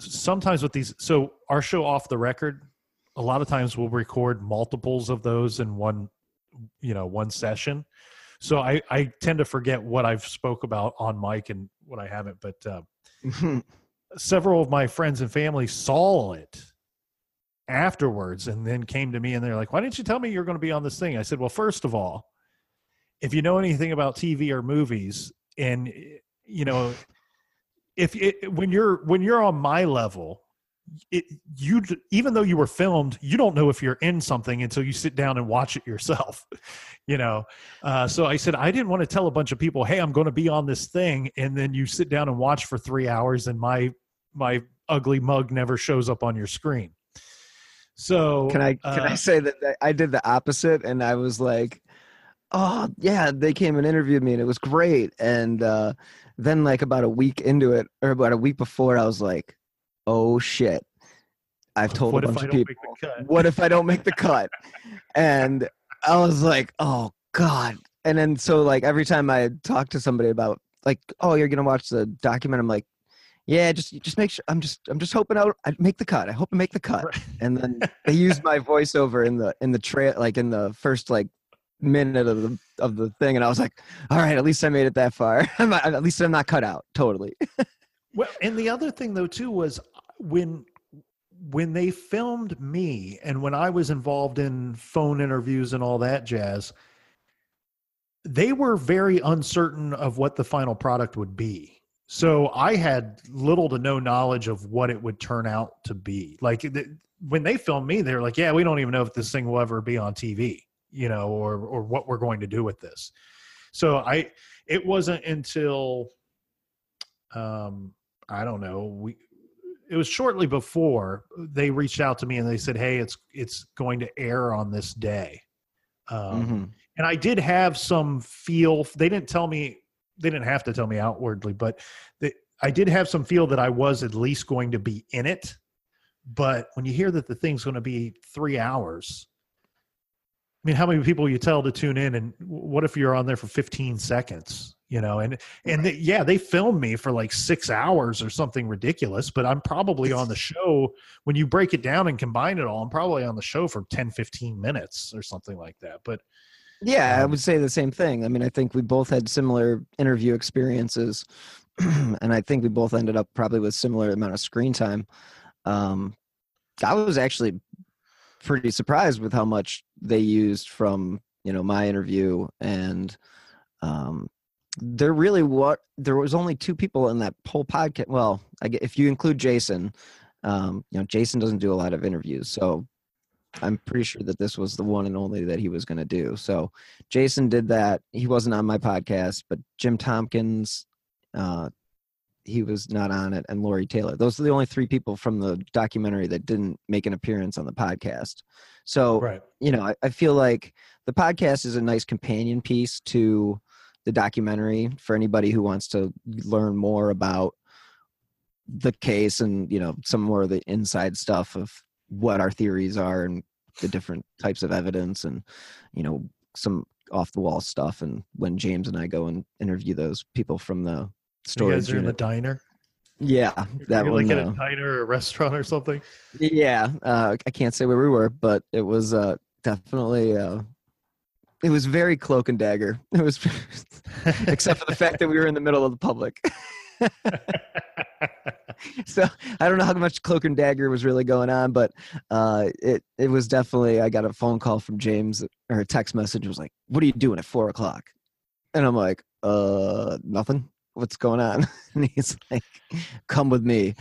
sometimes with these, so our show Off the Record, a lot of times we'll record multiples of those in one, you know, one session. So I, I tend to forget what I've spoke about on mic and what I haven't, but, uh, several of my friends and family saw it afterwards and then came to me and they're like, why didn't you tell me you're going to be on this thing? I said, well, first of all, if you know anything about T V or movies, and you know, if it, when you're, when you're on my level, it, you, even though you were filmed, you don't know if you're in something until you sit down and watch it yourself, you know? Uh, so I said, I didn't want to tell a bunch of people, hey, I'm going to be on this thing. And then you sit down and watch for three hours and my, my ugly mug never shows up on your screen. So can I, can uh, I say that I did the opposite? And I was like, oh yeah, they came and interviewed me and it was great. And uh, then like about a week into it, or about a week before, I was like, oh shit, I've told a bunch of people, what if I don't make the cut? And I was like, oh God. And then, so like every time I talk to somebody about like, oh, you're going to watch the document, I'm like, yeah, just, just make sure I'm just, I'm just hoping I'll, I make the cut. I hope I make the cut. Right. And then they used my voiceover in the, in the trail, like in the first like minute of the, of the thing. And I was like, all right, at least I made it that far. I'm not, at least I'm not cut out totally. Well, and the other thing though, too, was when, when they filmed me and when I was involved in phone interviews and all that jazz, they were very uncertain of what the final product would be. So I had little to no knowledge of what it would turn out to be. Like th- when they filmed me, they were like, yeah, we don't even know if this thing will ever be on T V, you know, or, or what we're going to do with this. So I, it wasn't until, um, I don't know. We, it was shortly before they reached out to me and they said, hey, it's, it's going to air on this day. Um, mm-hmm. And I did have some feel. They didn't tell me, they didn't have to tell me outwardly, but they, I did have some feel that I was at least going to be in it. But when you hear that the thing's going to be three hours, I mean, how many people you tell to tune in, and what if you're on there for fifteen seconds? You know, and, and they, yeah, they filmed me for like six hours or something ridiculous, but I'm probably on the show when you break it down and combine it all, I'm probably on the show for ten, fifteen minutes or something like that. But yeah, um, I would say the same thing. I mean, I think we both had similar interview experiences and I think we both ended up probably with similar amount of screen time. Um, I was actually pretty surprised with how much they used from, you know, my interview and, um, There really what there was only two people in that whole podcast. Well, I guess if you include Jason, um, you know, Jason doesn't do a lot of interviews, so I'm pretty sure that this was the one and only that he was going to do. So Jason did that. He wasn't on my podcast, but Jim Tompkins, uh, he was not on it, and Lori Taylor. Those are the only three people from the documentary that didn't make an appearance on the podcast. So, right. You know, I, I feel like the podcast is a nice companion piece to the documentary for anybody who wants to learn more about the case and, you know, some more of the inside stuff of what our theories are and the different types of evidence and, you know, some off the wall stuff. And when James and I go and interview those people from the storage, you guys are unit. In the diner. Yeah. That You're one, like uh, at a diner or a restaurant or something. Yeah. Uh, I can't say where we were, but it was uh, definitely uh it was very cloak and dagger. It was, except for the fact that we were in the middle of the public. So I don't know how much cloak and dagger was really going on, but uh, it it was definitely. I got a phone call from James or a text message. It was like, "What are you doing at four o'clock?" And I'm like, "Uh, nothing. What's going on?" And he's like, "Come with me.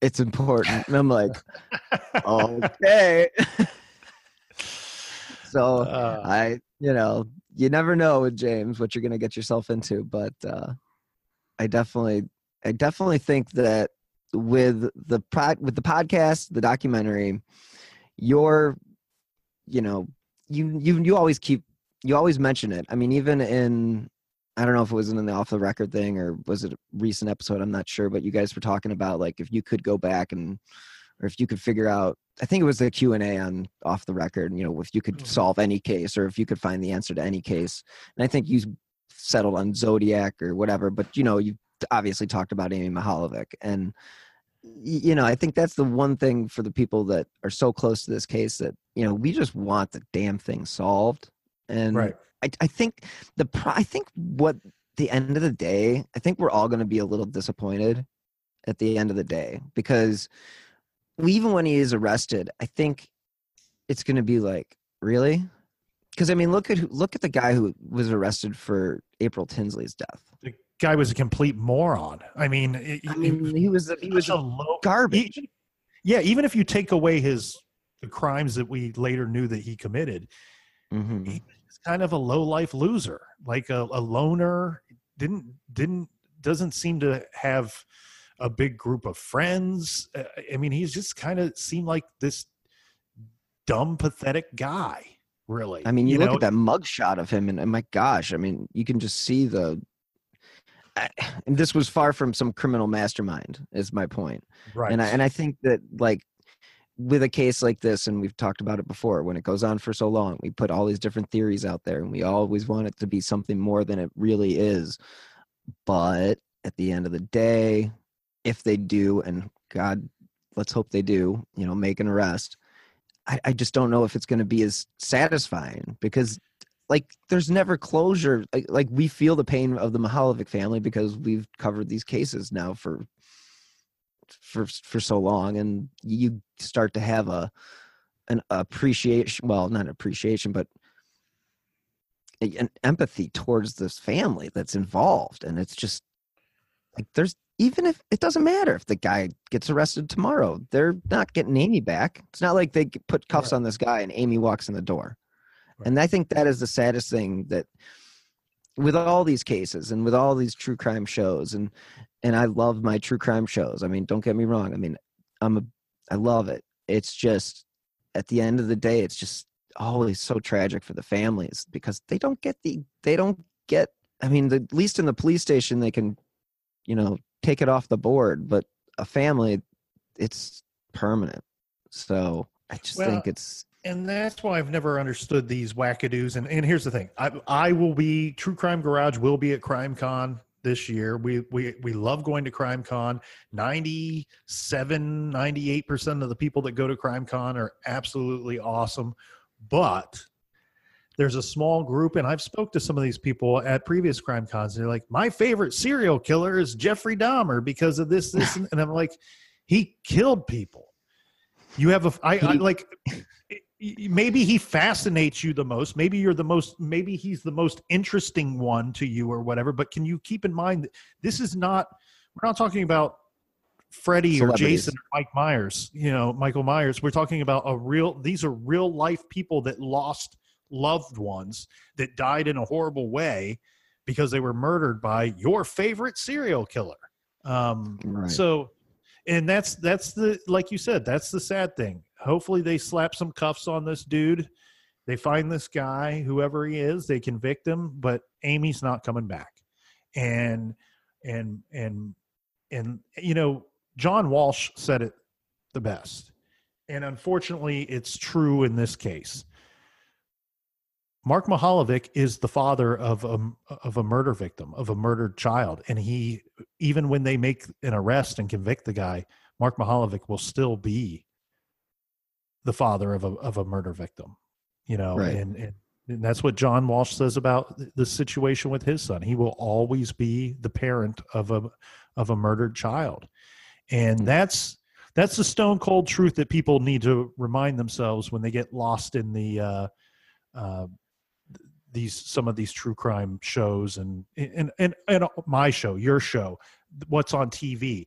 It's important." And I'm like, "Okay." So uh, I, you know, you never know with James what you're going to get yourself into, but uh, I definitely, I definitely think that with the pod, with the podcast, the documentary, you're, you know, you, you, you always keep, you always mention it. I mean, even in, I don't know if it was in the off the record thing or was it a recent episode? I'm not sure, but you guys were talking about like, if you could go back and, or if you could figure out, I think it was the Q and A on Off the Record, you know, if you could solve any case or if you could find the answer to any case. And I think you settled on Zodiac or whatever, but you know, you obviously talked about Amy Mihaljevic and, you know, I think that's the one thing for the people that are so close to this case that, you know, we just want the damn thing solved. And right. I, I think the, I think what the end of the day, I think we're all going to be a little disappointed at the end of the day because even when he is arrested, I think it's going to be like, really? Because I mean, look at who, look at the guy who was arrested for April Tinsley's death. The guy was a complete moron. I mean, it, I mean, he was he was a low garbage. He, yeah, even if you take away his the crimes that we later knew that he committed, mm-hmm. he's kind of a low life loser, like a, a loner. Didn't didn't doesn't seem to have a big group of friends. Uh, I mean, he's just kind of seemed like this dumb, pathetic guy. Really, I mean, you, you look know? at that mugshot of him, and, and my gosh, I mean, you can just see the. I, and this was far from some criminal mastermind, is my point. Right, and I, and I think that like with a case like this, and we've talked about it before, when it goes on for so long, we put all these different theories out there, and we always want it to be something more than it really is. But at the end of the day, if they do, and God, let's hope they do, you know, make an arrest. I, I just don't know if it's going to be as satisfying because, like, there's never closure. Like, like, we feel the pain of the Mihaljevic family because we've covered these cases now for for for so long, and you start to have a an appreciation. Well, not appreciation, but an empathy towards this family that's involved, and it's just like there's. Even if it doesn't matter if the guy gets arrested tomorrow, they're not getting Amy back. It's not like they put cuffs right. on this guy and Amy walks in the door. Right. And I think that is the saddest thing that with all these cases and with all these true crime shows and, and I love my true crime shows. I mean, don't get me wrong. I mean, I'm a, I love it. It's just at the end of the day, it's just always so tragic for the families because they don't get the, they don't get, I mean, the, at least in the police station, they can, you know, take it off the board, but a family, it's permanent. So I just well, think it's... And that's why I've never understood these wackadoos. And, and here's the thing. I I will be... True Crime Garage will be at Crime Con this year. We we we love going to Crime Con. ninety-seven, ninety-eight percent of the people that go to Crime Con are absolutely awesome. But there's a small group, and I've spoke to some of these people at previous crime cons, and they're like, my favorite serial killer is Jeffrey Dahmer because of this, this, and I'm like, he killed people. You have a, I, I like, maybe he fascinates you the most. Maybe you're the most, maybe he's the most interesting one to you or whatever, but can you keep in mind that this is not, we're not talking about Freddie or Jason or Mike Myers, you know, Michael Myers. We're talking about a real, these are real life people that lost loved ones that died in a horrible way because they were murdered by your favorite serial killer. Um, right. So, and that's, that's the, like you said, that's the sad thing. Hopefully they slap some cuffs on this dude. They find this guy, whoever he is, they convict him, but Amy's not coming back. And, and, and, and, you know, John Walsh said it the best. And unfortunately it's true in this case. Mark Mihaljevic is the father of a, of a murder victim, of a murdered child. And he, even when they make an arrest and convict the guy, Mark Mihaljevic will still be the father of a, of a murder victim, you know, right. and, and, and that's what John Walsh says about the situation with his son. He will always be the parent of a, of a murdered child. And that's, that's the stone cold truth that people need to remind themselves when they get lost in the, uh, uh, these some of these true crime shows and and and, and my show, your show, what's on T V.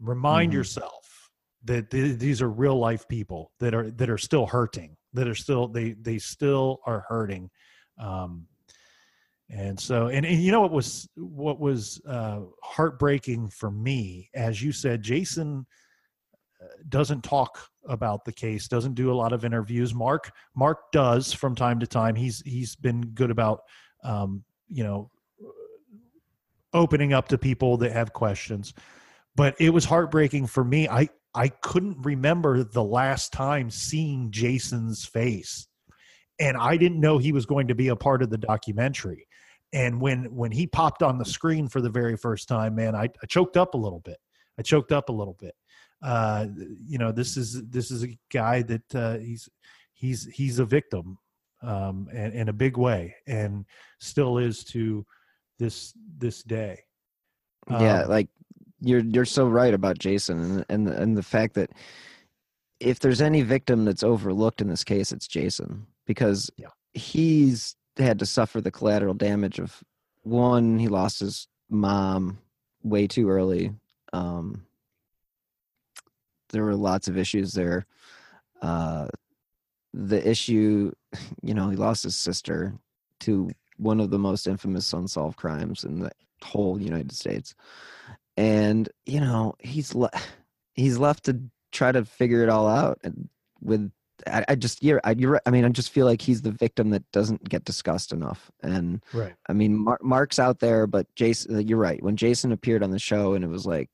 Remind mm-hmm. yourself that th- these are real life people that are that are still hurting, that are still they they still are hurting, um, and so and, and you know what was what was uh, heartbreaking for me, as you said, Jason doesn't talk about the case, doesn't do a lot of interviews. Mark, Mark does from time to time. He's, he's been good about, um, you know, opening up to people that have questions, but it was heartbreaking for me. I, I couldn't remember the last time seeing Jason's face, and I didn't know he was going to be a part of the documentary. And when, when he popped on the screen for the very first time, man, I, I choked up a little bit. I choked up a little bit. Uh, you know, this is, this is a guy that, uh, he's, he's, he's a victim, um, and in a big way, and still is to this, this day. Um, yeah. Like you're, you're so right about Jason and, and, and the fact that if there's any victim that's overlooked in this case, it's Jason, because yeah. he's had to suffer the collateral damage of, one, he lost his mom way too early. Um, there were lots of issues there. Uh, the issue, you know, he lost his sister to one of the most infamous unsolved crimes in the whole United States. And, you know, he's le- he's left to try to figure it all out. And with, I, I just, yeah, I, you're right. I mean, I just feel like he's the victim that doesn't get discussed enough. And right. I mean, Mar- Mark's out there, but Jason, you're right. When Jason appeared on the show, and it was like,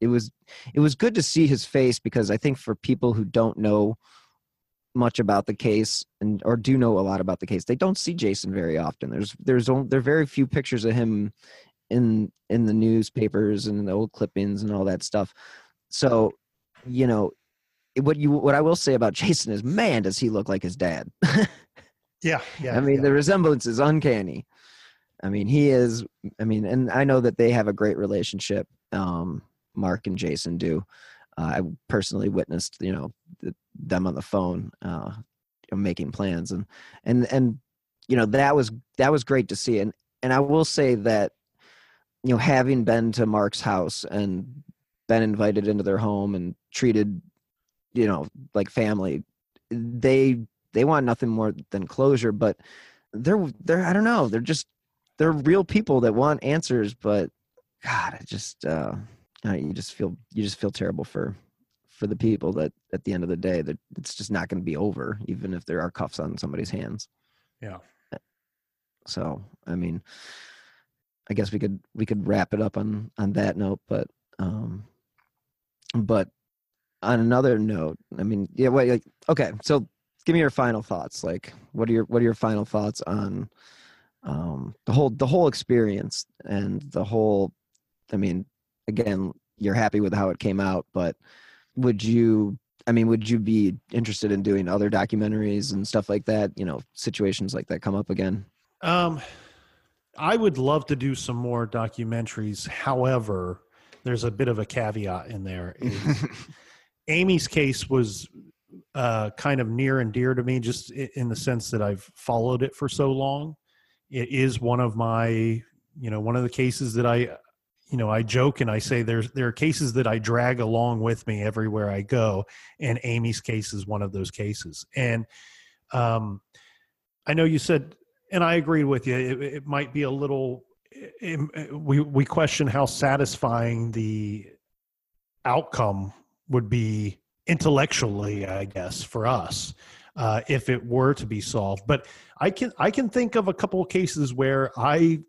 it was, it was good to see his face, because I think for people who don't know much about the case, and or do know a lot about the case, they don't see Jason very often. There's, there's only, there are very few pictures of him in, in the newspapers and in the old clippings and all that stuff. So, you know, what you what I will say about Jason is, man, does he look like his dad? yeah, yeah. I mean, yeah. the resemblance is uncanny. I mean, he is. I mean, and I know that they have a great relationship. Um, Mark and Jason do. Uh, I personally witnessed, you know, the, them on the phone uh, making plans, and and and you know that was that was great to see. And and I will say that, you know, having been to Mark's house and been invited into their home and treated, you know, like family, they they want nothing more than closure. But they're they're I don't know, they're just they're real people that want answers. But God, I just uh, you just feel you just feel terrible for for the people that at the end of the day that it's just not going to be over, even if there are cuffs on somebody's hands. Yeah. So I mean, I guess we could we could wrap it up on on that note, but. Um, but on another note, I mean, yeah, wait, like, okay. So give me your final thoughts. Like, what are your, what are your final thoughts on, um, the whole, the whole experience and the whole, I mean, again, you're happy with how it came out, but would you, I mean, would you be interested in doing other documentaries and stuff like that? You know, situations like that come up again? Um, I would love to do some more documentaries. However, there's a bit of a caveat in there. Amy's case was uh, kind of near and dear to me, just in the sense that I've followed it for so long. It is one of my, you know, one of the cases that I, you know, I joke and I say there's there are cases that I drag along with me everywhere I go, and Amy's case is one of those cases. And um, I know you said, and I agree with you, it, it might be a little. It, we we question how satisfying the outcome would be intellectually, I guess, for us, uh, if it were to be solved. But I can I can think of a couple of cases where I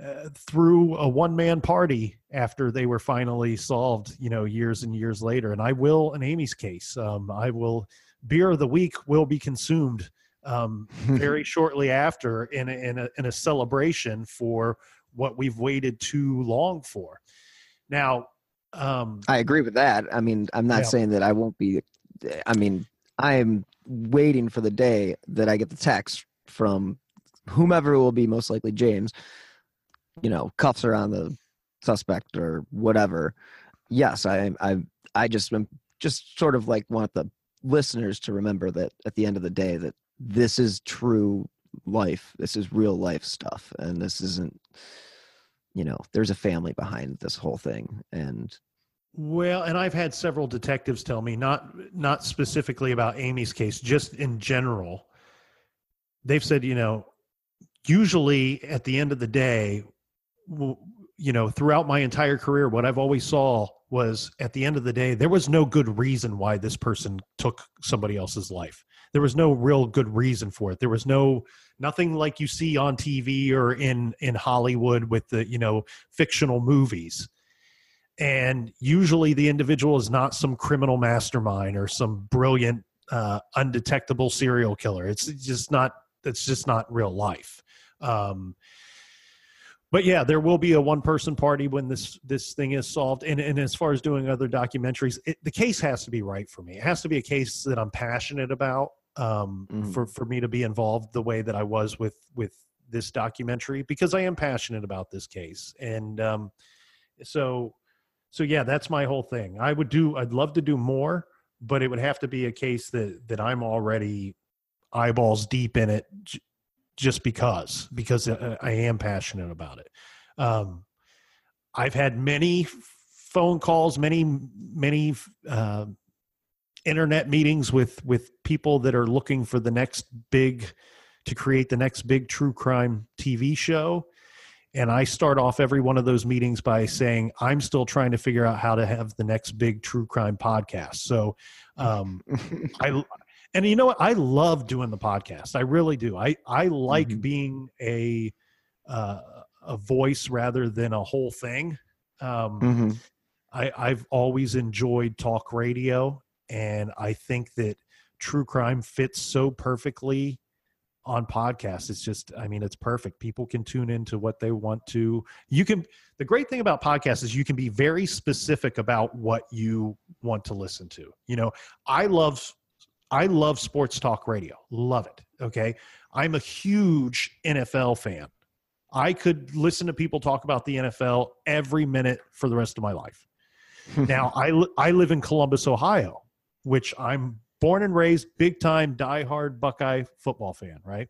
uh, threw a one man party after they were finally solved, you know, years and years later. And I will in Amy's case. Um, I will beer of the week will be consumed. Um, very shortly after in a, in, a, in a celebration for what we've waited too long for. Now, um, I agree with that. I mean, I'm not yeah. saying that I won't be, I mean, I am waiting for the day that I get the text from whomever will be, most likely James, you know, cuffs are on the suspect or whatever. Yes. I, I, I just, just sort of like want the listeners to remember that at the end of the day, that this is true life. This is real life stuff. And this isn't, you know, there's a family behind this whole thing. And well, and I've had several detectives tell me, not, not specifically about Amy's case, just in general, they've said, you know, usually at the end of the day, you know, throughout my entire career, what I've always saw was at the end of the day, there was no good reason why this person took somebody else's life. There was no real good reason for it. There was no, nothing like you see on T V or in, in Hollywood with the, you know, fictional movies. And usually the individual is not some criminal mastermind or some brilliant, uh, undetectable serial killer. It's just not, it's just not real life. Um, But yeah, there will be a one-person party when this this thing is solved. And, and as far as doing other documentaries, it, the case has to be right for me. It has to be a case that I'm passionate about um, mm. for, for me to be involved the way that I was with with this documentary, because I am passionate about this case. And um, so, so yeah, that's my whole thing. I would do. I'd love to do more, but it would have to be a case that, that I'm already eyeballs deep in it j- just because, because I, I am passionate about it. Um, I've had many phone calls, many, many uh, internet meetings with, with people that are looking for the next big, to create the next big true crime T V show. And I start off every one of those meetings by saying, I'm still trying to figure out how to have the next big true crime podcast. So, um, I, and you know what? I love doing the podcast. I really do. I, I like mm-hmm. being a, uh, a voice rather than a whole thing. Um, mm-hmm. I, I've always enjoyed talk radio, and I think that true crime fits so perfectly on podcasts. It's just, I mean, it's perfect. People can tune into what they want to. You can, the great thing about podcasts is you can be very specific about what you want to listen to. You know, I love, I love sports talk radio. Love it. Okay. I'm a huge N F L fan. I could listen to people talk about the N F L every minute for the rest of my life. Now, I, li- I live in Columbus, Ohio, which I'm born and raised, big time, diehard Buckeye football fan, right?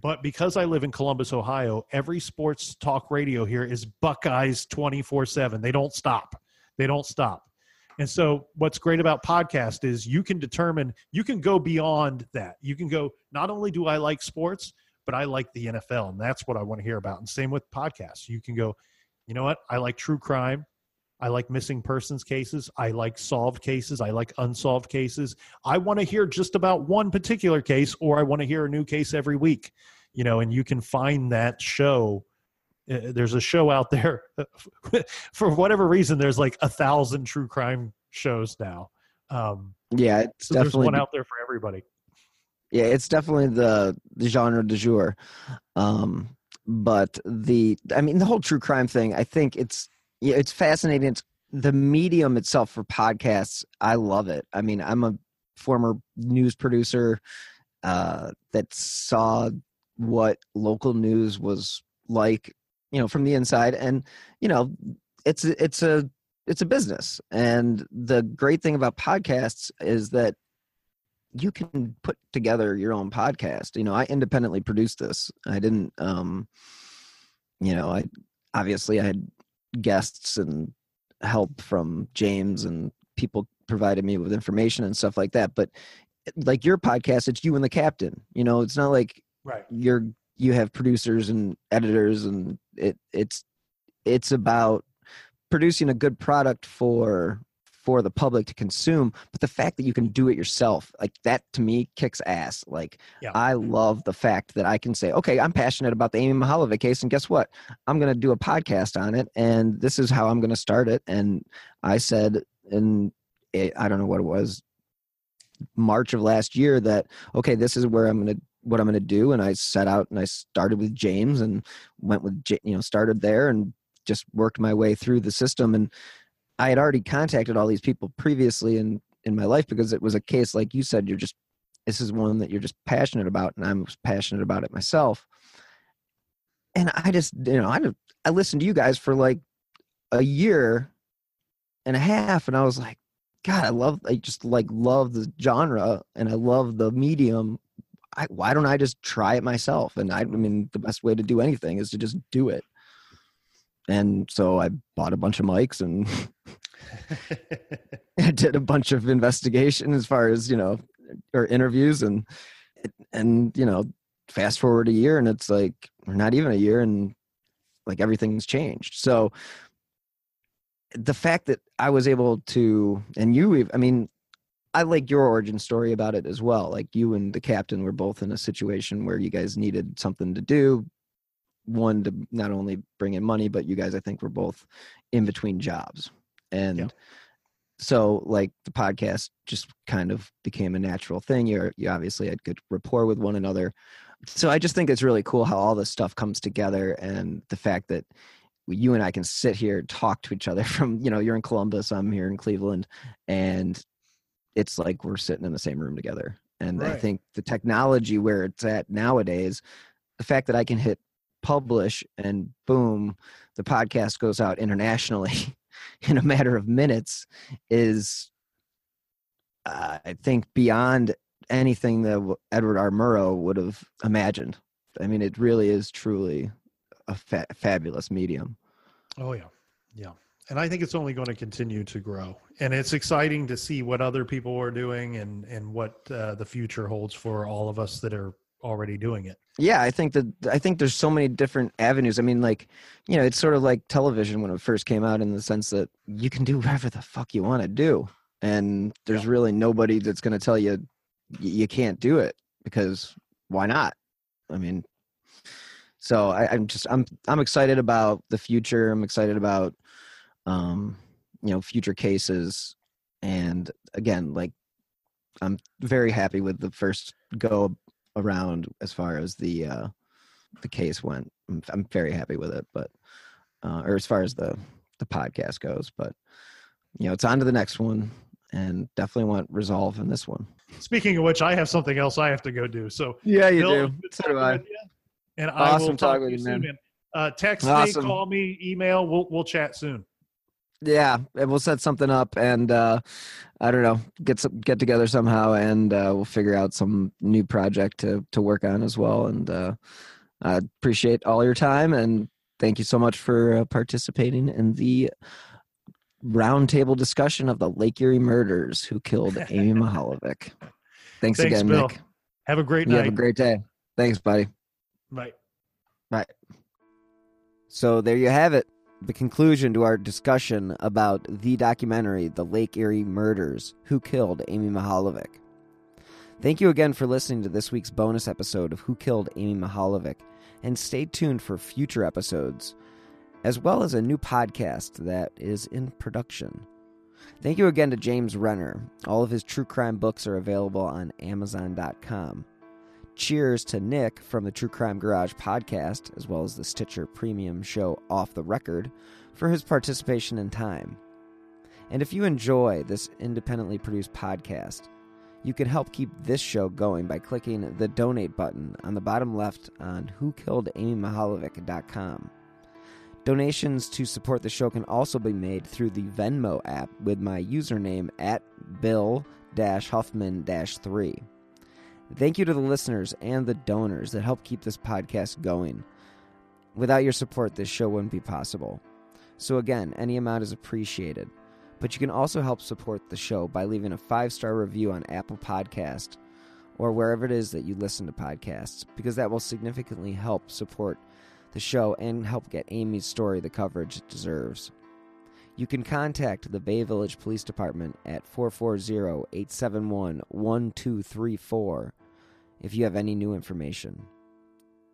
But because I live in Columbus, Ohio, every sports talk radio here is Buckeyes twenty-four seven. They don't stop. They don't stop. And so what's great about podcast is you can determine, you can go beyond that. You can go, not only do I like sports, but I like the N F L, and that's what I want to hear about. And same with podcasts. You can go, you know what? I like true crime. I like missing persons cases. I like solved cases. I like unsolved cases. I want to hear just about one particular case, or I want to hear a new case every week, you know, and you can find that show. Uh, there's a show out there for whatever reason, there's like a thousand true crime shows now. Um, yeah, it's so definitely, there's one out there for everybody. Yeah, it's definitely the, the genre du jour. Um, but the, I mean, the whole true crime thing, I think it's, yeah, it's fascinating. It's the medium itself for podcasts. I love it. I mean, I'm a former news producer uh, that saw what local news was like, you know, from the inside. And, you know, it's, it's a, it's a business. And the great thing about podcasts is that you can put together your own podcast. You know, I independently produced this. I didn't, um, you know, I obviously I had guests and help from James, and people provided me with information and stuff like that. But like your podcast, it's you and the captain. You know, it's not like right. you're you have producers and editors, and it it's it's about producing a good product for. for the public to consume, but the fact that you can do it yourself, like that to me kicks ass. Like yeah. I love the fact that I can say, okay, I'm passionate about the Amy Mihaljevic case, and guess what? I'm going to do a podcast on it, and this is how I'm going to start it. And I said, and I don't know what it was, March of last year, that, okay, this is where I'm going to, what I'm going to do. And I set out and I started with James and went with, you know, started there and just worked my way through the system. And I had already contacted all these people previously in, in my life, because it was a case, like you said, you're just, this is one that you're just passionate about, and I'm passionate about it myself. And I just, you know, I, just, I listened to you guys for like a year and a half, and I was like, God, I love, I just like love the genre, and I love the medium. I, why don't I just try it myself? And I, I mean, the best way to do anything is to just do it. And so I bought a bunch of mics and I did a bunch of investigation as far as, you know, or interviews, and, and, you know, fast forward a year, and it's like, or not even a year, and like everything's changed. So the fact that I was able to, and you, I mean, I like your origin story about it as well. Like you and the captain were both in a situation where you guys needed something to do. One to not only bring in money, but you guys, I think, were both in between jobs. And yeah. so like the podcast just kind of became a natural thing. You're, you obviously had good rapport with one another. So I just think it's really cool how all this stuff comes together, and the fact that you and I can sit here, talk to each other from, you know, you're in Columbus, I'm here in Cleveland, and it's like we're sitting in the same room together. And right. I think the technology where it's at nowadays, the fact that I can hit publish and boom, the podcast goes out internationally in a matter of minutes is uh, I think beyond anything that Edward R. Murrow would have imagined. I mean, it really is truly a fa- fabulous medium. Oh, yeah. Yeah. And I think it's only going to continue to grow. And it's exciting to see what other people are doing and, and what uh, the future holds for all of us that are already doing it. Yeah, I think that I think there's so many different avenues. I mean, like, you know, it's sort of like television when it first came out, in the sense that you can do whatever the fuck you want to do. And there's yeah. really nobody that's going to tell you you can't do it, because why not? I mean, so I, I'm just, I'm, I'm excited about the future. I'm excited about, um, you know, future cases. And again, like, I'm very happy with the first go around as far as the, uh, the case went. I'm, I'm very happy with it, but, uh, or as far as the, the podcast goes, but, you know, it's on to the next one, and definitely want resolve in this one. Speaking of which, I have something else I have to go do. So yeah, you Bill, do. So do I. And I awesome will talk, talk with you, man. Soon, man. Uh, text awesome. me, call me, email. We'll we'll chat soon. Yeah, we'll set something up, and uh, I don't know, get some, get together somehow, and uh, we'll figure out some new project to to work on as well. And uh, I appreciate all your time, and thank you so much for uh, participating in the roundtable discussion of the Lake Erie Murders, who killed Amy Mihaljevic. Thanks, Thanks again, Bill. Nick. Have a great you night. Have a great day. Thanks, buddy. Bye. Bye. So there you have it, the conclusion to our discussion about the documentary, The Lake Erie Murders, Who Killed Amy Mihaljevic. Thank you again for listening to this week's bonus episode of Who Killed Amy Mihaljevic, and stay tuned for future episodes, as well as a new podcast that is in production. Thank you again to James Renner. All of his true crime books are available on Amazon dot com. Cheers to Nick from the True Crime Garage podcast, as well as the Stitcher premium show Off the Record, for his participation and time. And if you enjoy this independently produced podcast, you can help keep this show going by clicking the donate button on the bottom left on who killed amy mihaljevic dot com. Donations to support the show can also be made through the Venmo app with my username at Bill Huffman three. Thank you to the listeners and the donors that help keep this podcast going. Without your support, this show wouldn't be possible. So again, any amount is appreciated. But you can also help support the show by leaving a five-star review on Apple Podcast or wherever it is that you listen to podcasts, because that will significantly help support the show and help get Amy's story the coverage it deserves. You can contact the Bay Village Police Department at four four zero, eight seven one, one two three four if you have any new information.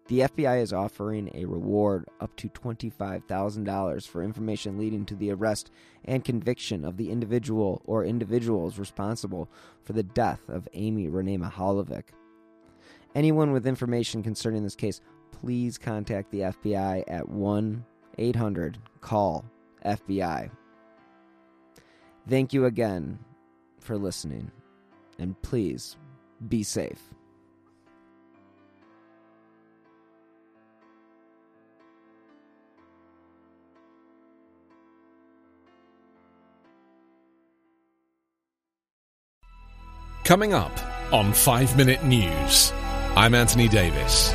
The F B I is offering a reward up to twenty-five thousand dollars for information leading to the arrest and conviction of the individual or individuals responsible for the death of Amy Renee Mihaljevic. Anyone with information concerning this case, please contact the F B I at one eight hundred call F B I. Thank you again for listening, and please be safe. Coming up on five minute News, I'm Anthony Davis.